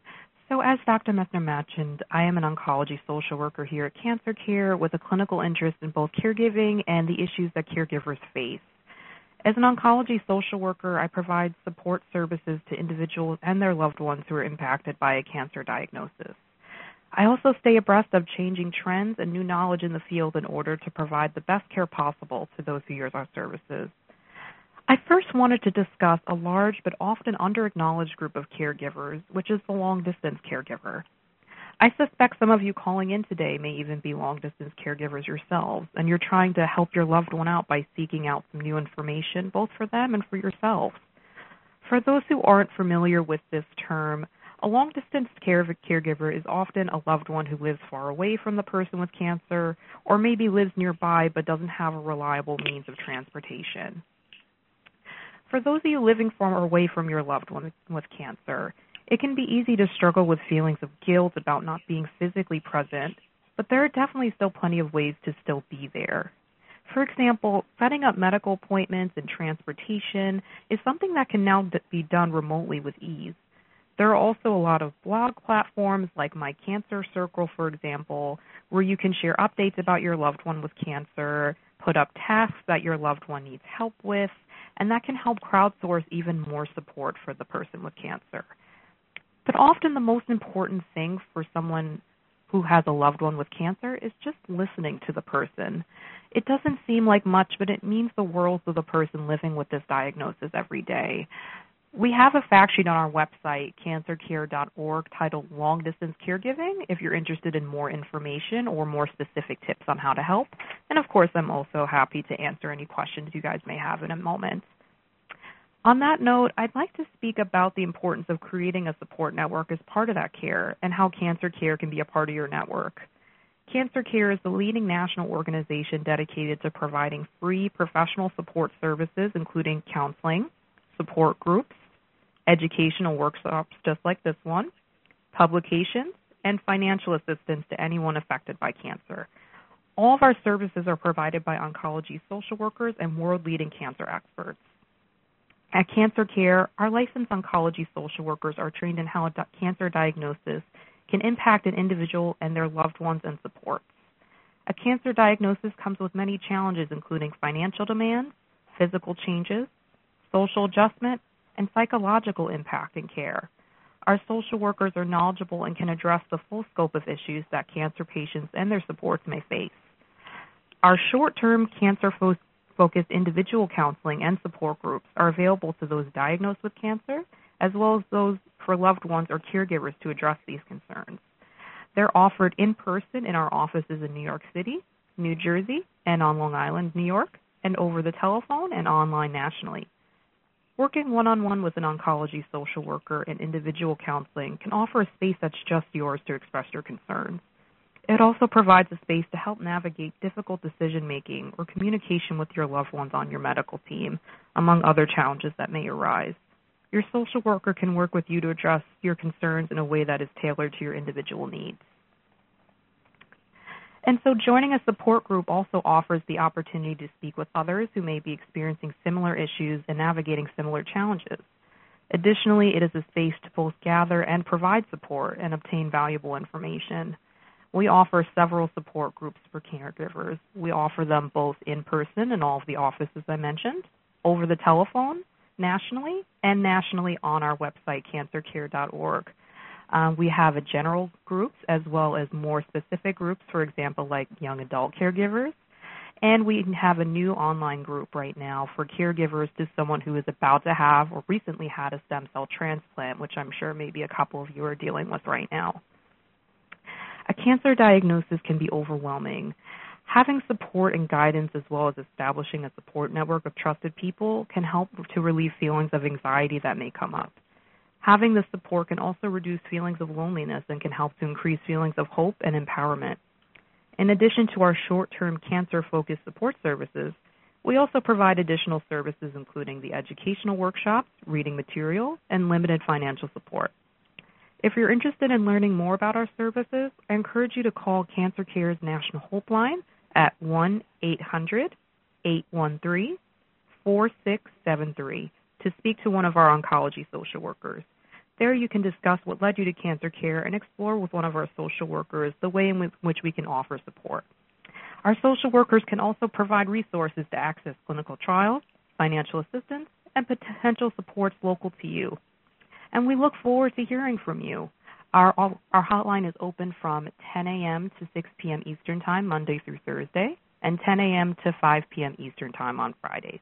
So as Doctor Messner mentioned, I am an oncology social worker here at Cancer Care with a clinical interest in both caregiving and the issues that caregivers face. As an oncology social worker, I provide support services to individuals and their loved ones who are impacted by a cancer diagnosis. I also stay abreast of changing trends and new knowledge in the field in order to provide the best care possible to those who use our services. I first wanted to discuss a large but often under-acknowledged group of caregivers, which is the long-distance caregiver. I suspect some of you calling in today may even be long-distance caregivers yourselves, and you're trying to help your loved one out by seeking out some new information, both for them and for yourselves. For those who aren't familiar with this term, a long-distance care caregiver is often a loved one who lives far away from the person with cancer, or maybe lives nearby but doesn't have a reliable means of transportation. For those of you living far away from your loved one with cancer, it can be easy to struggle with feelings of guilt about not being physically present, but there are definitely still plenty of ways to still be there. For example, setting up medical appointments and transportation is something that can now be done remotely with ease. There are also a lot of blog platforms like My Cancer Circle, for example, where you can share updates about your loved one with cancer, put up tasks that your loved one needs help with, and that can help crowdsource even more support for the person with cancer. But often the most important thing for someone who has a loved one with cancer is just listening to the person. It doesn't seem like much, but it means the world to the person living with this diagnosis every day. We have a fact sheet on our website, cancer care dot org, titled Long Distance Caregiving, if you're interested in more information or more specific tips on how to help. And, of course, I'm also happy to answer any questions you guys may have in a moment. On that note, I'd like to speak about the importance of creating a support network as part of that care and how Cancer Care can be a part of your network. Cancer Care is the leading national organization dedicated to providing free professional support services, including counseling, support groups, educational workshops just like this one, publications, and financial assistance to anyone affected by cancer. All of our services are provided by oncology social workers and world-leading cancer experts. At Cancer Care, our licensed oncology social workers are trained in how cancer diagnosis can impact an individual and their loved ones and supports. A cancer diagnosis comes with many challenges, including financial demands, physical changes, social adjustment, and psychological impact in care. Our social workers are knowledgeable and can address the full scope of issues that cancer patients and their supports may face. Our short-term cancer-focused individual counseling and support groups are available to those diagnosed with cancer, as well as those for loved ones or caregivers to address these concerns. They're offered in person in our offices in New York City, New Jersey, and on Long Island, New York, and over the telephone and online nationally. Working one-on-one with an oncology social worker and individual counseling can offer a space that's just yours to express your concerns. It also provides a space to help navigate difficult decision-making or communication with your loved ones on your medical team, among other challenges that may arise. your social worker can work with you to address your concerns in a way that is tailored to your individual needs. And so joining a support group also offers the opportunity to speak with others who may be experiencing similar issues and navigating similar challenges. Additionally, it is a space to both gather and provide support and obtain valuable information. We offer several support groups for caregivers. We offer them both in person in all of the offices I mentioned, over the telephone, nationally, and nationally on our website, cancer care dot org. Um, we have a general groups as well as more specific groups, for example, like young adult caregivers. And we have a new online group right now for caregivers to someone who is about to have or recently had a stem cell transplant, which I'm sure maybe a couple of you are dealing with right now. A cancer diagnosis can be overwhelming. Having support and guidance as well as establishing a support network of trusted people can help to relieve feelings of anxiety that may come up. Having this support can also reduce feelings of loneliness and can help to increase feelings of hope and empowerment. In addition to our short-term cancer-focused support services, we also provide additional services including the educational workshops, reading material, and limited financial support. If you're interested in learning more about our services, I encourage you to call Cancer Care's National Helpline at one eight hundred, eight one three, four six seven three to speak to one of our oncology social workers. There you can discuss what led you to Cancer Care and explore with one of our social workers the way in which we can offer support. Our social workers can also provide resources to access clinical trials, financial assistance, and potential supports local to you. And we look forward to hearing from you. Our, our hotline is open from ten a m to six p m Eastern Time, Monday through Thursday, and ten a m to five p m Eastern Time on Fridays.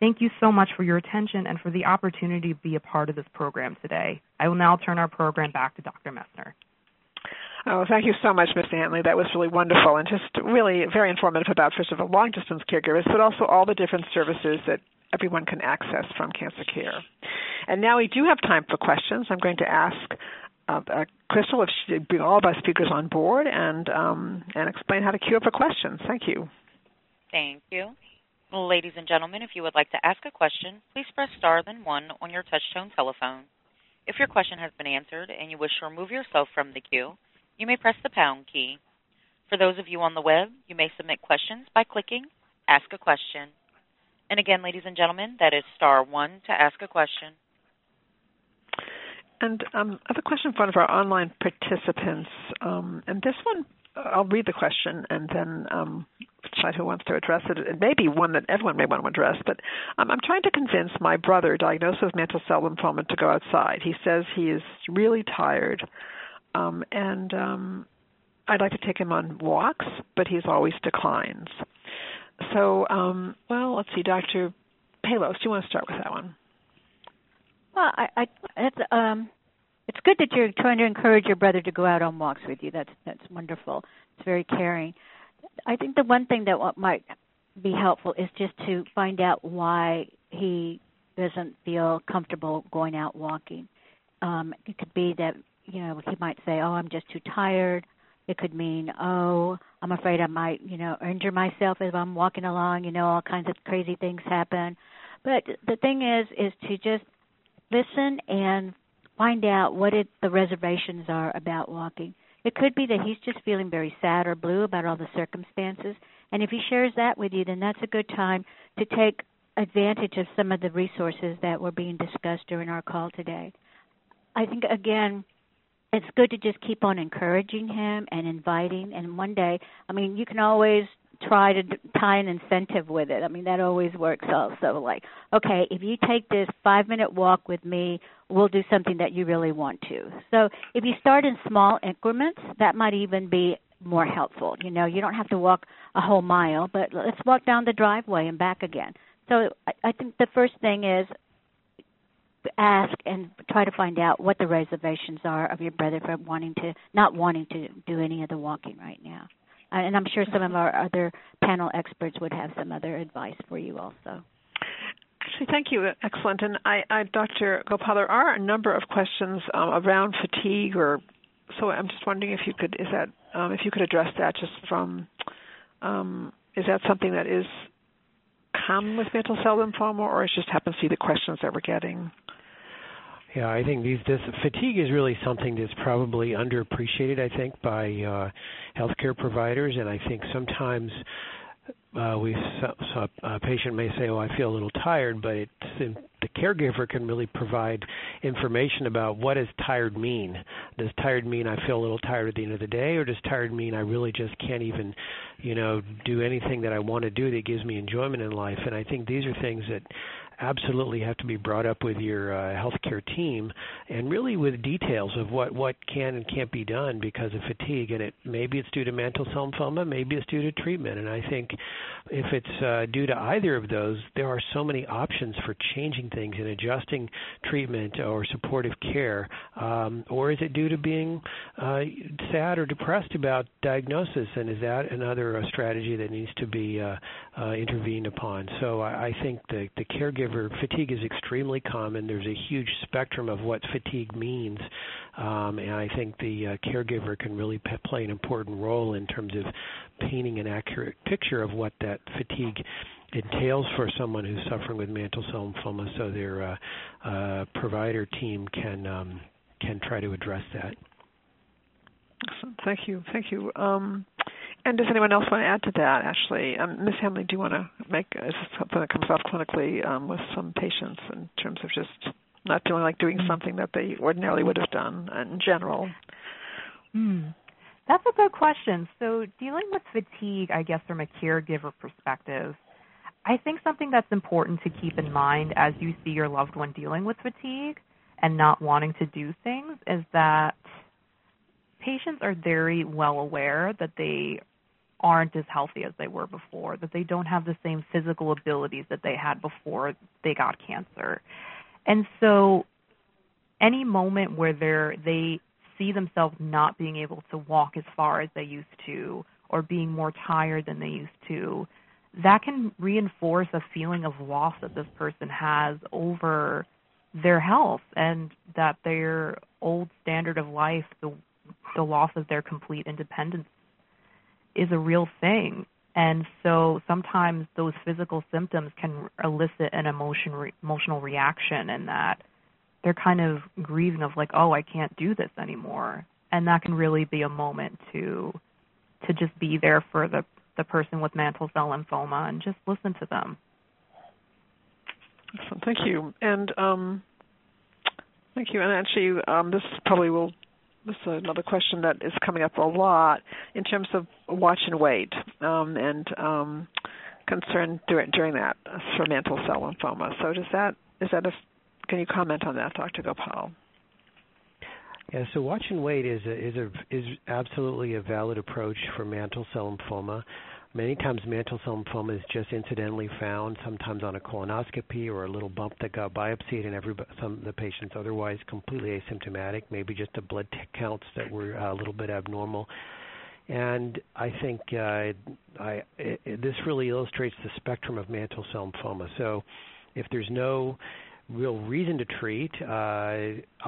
Thank you so much for your attention and for the opportunity to be a part of this program today. I will now turn our program back to Doctor Messner. Oh, thank you so much, Miz Hanley. That was really wonderful and just really very informative about, first of all, long-distance caregivers, but also all the different services that everyone can access from Cancer Care. And now we do have time for questions. I'm going to ask uh, uh, Crystal if she would bring all of our speakers on board and, um, and explain how to queue up for questions. Thank you. Thank you. Ladies and gentlemen, if you would like to ask a question, please press star then one on your touch-tone telephone. If your question has been answered and you wish to remove yourself from the queue, you may press the pound key. For those of you on the web, you may submit questions by clicking Ask a Question. And again, ladies and gentlemen, that is star one to ask a question. And um, I have a question for one of our online participants. Um, and this one, I'll read the question and then um, decide who wants to address it. It may be one that everyone may want to address, but um, I'm trying to convince my brother diagnosed with mantle cell lymphoma to go outside. He says he is really tired, um, and um, I'd like to take him on walks, but he always declines. So, um, well, let's see, Doctor Palos, do you want to start with that one? Well, I, I it's, um, it's good that you're trying to encourage your brother to go out on walks with you. That's that's wonderful. It's very caring. I think the one thing that might be helpful is just to find out why he doesn't feel comfortable going out walking. Um, it could be that, you know, he might say, oh, I'm just too tired. It could mean, oh, I'm afraid I might, you know, injure myself if I'm walking along. You know, all kinds of crazy things happen. But the thing is, is to just listen and find out what it, the reservations are about walking. It could be that he's just feeling very sad or blue about all the circumstances. And if he shares that with you, then that's a good time to take advantage of some of the resources that were being discussed during our call today. I think, again, it's good to just keep on encouraging him and inviting. And one day, I mean, you can always try to tie an incentive with it. I mean, that always works also. Like, okay, if you take this five-minute walk with me, we'll do something that you really want to. So if you start in small increments, that might even be more helpful. You know, you don't have to walk a whole mile, but let's walk down the driveway and back again. So I think the first thing is, ask and try to find out what the reservations are of your brother for wanting to, not wanting to do any of the walking right now. And I'm sure some of our other panel experts would have some other advice for you also. Actually, thank you. Excellent. And I, I Doctor Gopal, there are a number of questions um, around fatigue, or so I'm just wondering if you could is that um, if you could address that just from um, is that something that is common with mantle cell lymphoma, or it just happens to be the questions that we're getting? Yeah, I think these, this fatigue is really something that's probably underappreciated, I think, by uh, healthcare providers. And I think sometimes uh, we so a patient may say, oh, I feel a little tired, but it's in, the caregiver can really provide information about what does tired mean. Does tired mean I feel a little tired at the end of the day, or does tired mean I really just can't even, you know, do anything that I want to do that gives me enjoyment in life? And I think these are things that absolutely have to be brought up with your uh, healthcare team, and really with details of what, what can and can't be done because of fatigue. And it maybe it's due to mantle cell lymphoma, maybe it's due to treatment. And I think if it's uh, due to either of those, there are so many options for changing things and adjusting treatment or supportive care. Um, or is it due to being uh, sad or depressed about diagnosis? And is that another uh, strategy that needs to be uh, uh, intervened upon? So I, I think the, the caregiver fatigue is extremely common. There's a huge spectrum of what fatigue means, um, and I think the uh, caregiver can really p- play an important role in terms of painting an accurate picture of what that fatigue entails for someone who's suffering with mantle cell lymphoma, so their uh, uh, provider team can um, can try to address that. Excellent. Thank you. Thank you. Um, And does anyone else want to add to that, actually? Um, Miz Hanley, do you want to make is this something that comes up clinically um, with some patients in terms of just not feeling like doing something that they ordinarily would have done in general? Mm. That's a good question. So dealing with fatigue, I guess, from a caregiver perspective, I think something that's important to keep in mind as you see your loved one dealing with fatigue and not wanting to do things is that patients are very well aware that they aren't as healthy as they were before, that they don't have the same physical abilities that they had before they got cancer. And so any moment where they're, they see themselves not being able to walk as far as they used to or being more tired than they used to, that can reinforce a feeling of loss that this person has over their health and that their old standard of life, the the loss of their complete independence is a real thing. And so sometimes those physical symptoms can elicit an emotion, re- emotional reaction in that they're kind of grieving of like, oh, I can't do this anymore. And that can really be a moment to to just be there for the, the person with mantle cell lymphoma and just listen to them. Excellent. Thank you. And um, thank you. And actually, um, this probably will This is another question that is coming up a lot in terms of watch and wait um, and um, concern during, during that for mantle cell lymphoma. So does that is that a, can you comment on that, Doctor Gopal? Yeah, so watch and wait is a, is a, is absolutely a valid approach for mantle cell lymphoma. Many times mantle cell lymphoma is just incidentally found, sometimes on a colonoscopy or a little bump that got biopsied, and every, some of the patients otherwise completely asymptomatic, maybe just the blood counts that were a little bit abnormal. And I think uh, I, it, this really illustrates the spectrum of mantle cell lymphoma. So if there's no real reason to treat, uh,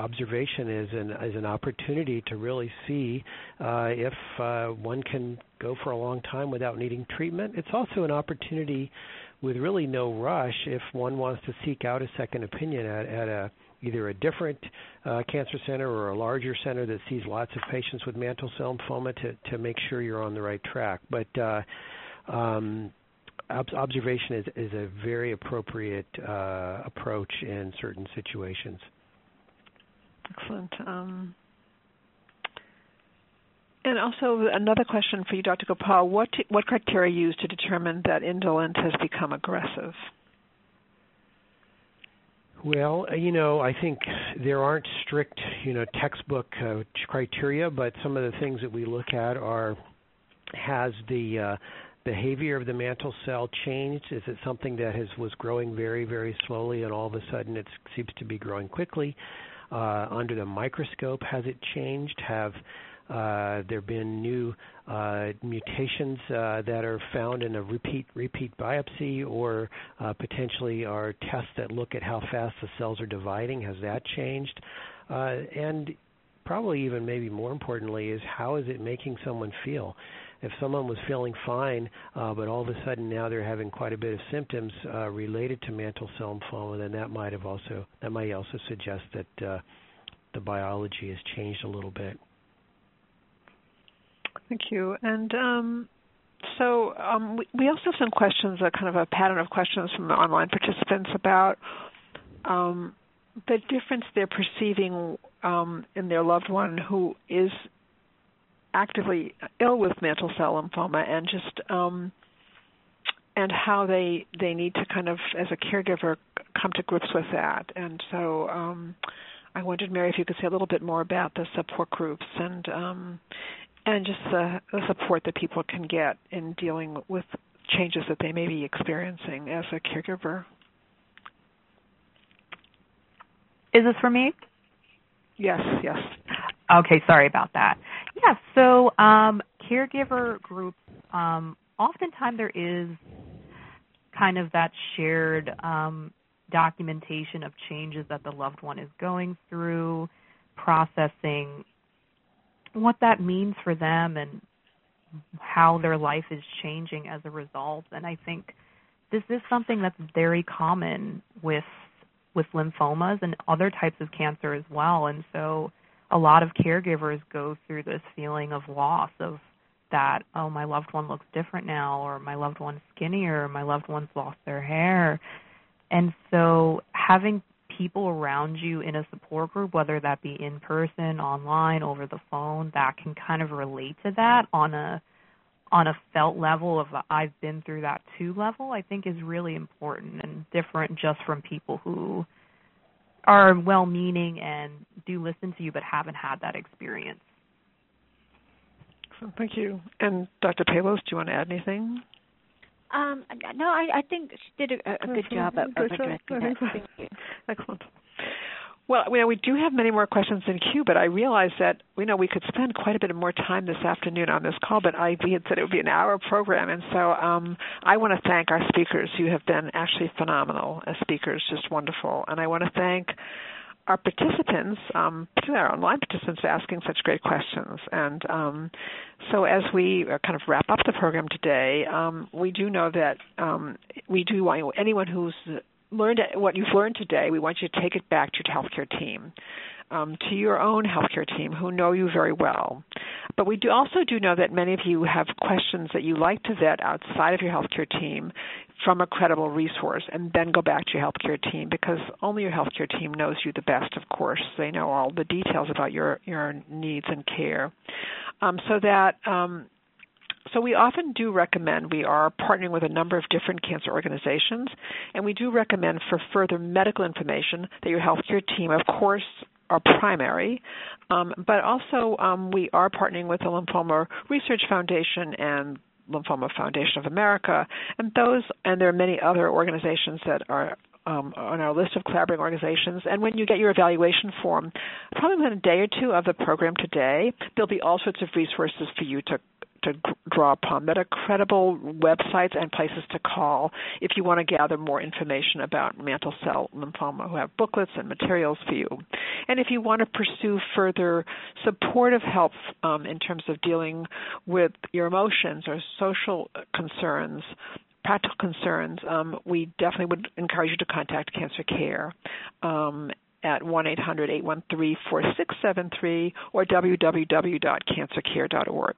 observation is an is an opportunity to really see uh, if uh, one can go for a long time without needing treatment. It's also an opportunity with really no rush if one wants to seek out a second opinion at, at a either a different uh, cancer center or a larger center that sees lots of patients with mantle cell lymphoma to, to make sure you're on the right track. But uh, um, observation is, is a very appropriate uh, approach in certain situations. Excellent. Um, and also another question for you, Doctor Gopal. What what criteria are used to determine that indolence has become aggressive? Well, you know, I think there aren't strict, you know, textbook uh, criteria, but some of the things that we look at are has the uh, behavior of the mantle cell changed? Is it something that has was growing very, very slowly and all of a sudden it seems to be growing quickly? Uh, under the microscope, has it changed? Have uh, there been new uh, mutations uh, that are found in a repeat repeat biopsy, or uh, potentially are tests that look at how fast the cells are dividing? Has that changed? Uh, and probably even maybe more importantly is how is it making someone feel? if someone was feeling fine, uh, but all of a sudden now they're having quite a bit of symptoms uh, related to mantle cell lymphoma, then that might have also that might also suggest that uh, the biology has changed a little bit. Thank you. And um, so um, we, we also have some questions, a kind of a pattern of questions from the online participants about um, the difference they're perceiving um, in their loved one who is actively ill with mantle cell lymphoma, and just um, and how they they need to kind of, as a caregiver, come to grips with that. And so um, I wondered, Mary, if you could say a little bit more about the support groups and um, and just the, the support that people can get in dealing with changes that they may be experiencing as a caregiver. Is this for me? Yes, yes. Okay, sorry about that. Yeah, so um, caregiver groups, um, oftentimes there is kind of that shared um, documentation of changes that the loved one is going through, processing what that means for them and how their life is changing as a result. And I think this is something that's very common with with lymphomas and other types of cancer as well. And so a lot of caregivers go through this feeling of loss of that, oh, my loved one looks different now, or my loved one's skinnier, or my loved one's lost their hair. And so having people around you in a support group, whether that be in person, online, over the phone, that can kind of relate to that on a on a felt level of I've been through that too level, I think is really important and different just from people who are well-meaning and do listen to you but haven't had that experience. So thank you. And Doctor Palos, do you want to add anything? Um, no, I, I think she did a, a good job of, of addressing that. Thank you. Excellent. Well, you know, we do have many more questions in queue, but I realize that we you know we could spend quite a bit more time this afternoon on this call, but I, we had said it would be an hour program, and so um, I want to thank our speakers. You have been actually phenomenal as speakers, just wonderful. And I want to thank our participants, um, particularly our online participants, for asking such great questions. And um, so as we kind of wrap up the program today, um, we do know that um, we do want anyone who's learned what you've learned today, we want you to take it back to your healthcare team, um, to your own healthcare team who know you very well. But we do also do know that many of you have questions that you like to vet outside of your healthcare team from a credible resource, and then go back to your healthcare team, because only your healthcare team knows you the best, of course. They know all the details about your, your needs and care. Um, so that um, So we often do recommend, we are partnering with a number of different cancer organizations, and we do recommend for further medical information that your healthcare team, of course, are primary, um, but also um, we are partnering with the Lymphoma Research Foundation and Lymphoma Foundation of America, and those, and there are many other organizations that are Um, on our list of collaborating organizations. And when you get your evaluation form, probably within a day or two of the program today, there'll be all sorts of resources for you to to draw upon that are credible websites and places to call if you want to gather more information about mantle cell lymphoma, who have booklets and materials for you. And if you want to pursue further supportive help um, in terms of dealing with your emotions or social concerns, practical concerns, um, we definitely would encourage you to contact Cancer Care um, at one eight hundred, eight one three, four six seven three or w w w dot cancer care dot org.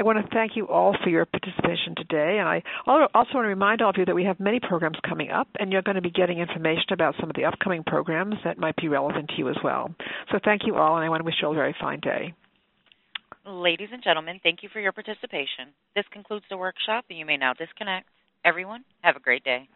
I want to thank you all for your participation today, and I also want to remind all of you that we have many programs coming up, and you're going to be getting information about some of the upcoming programs that might be relevant to you as well. So thank you all, and I want to wish you all a very fine day. Ladies and gentlemen, thank you for your participation. This concludes the workshop, and you may now disconnect. Everyone, have a great day.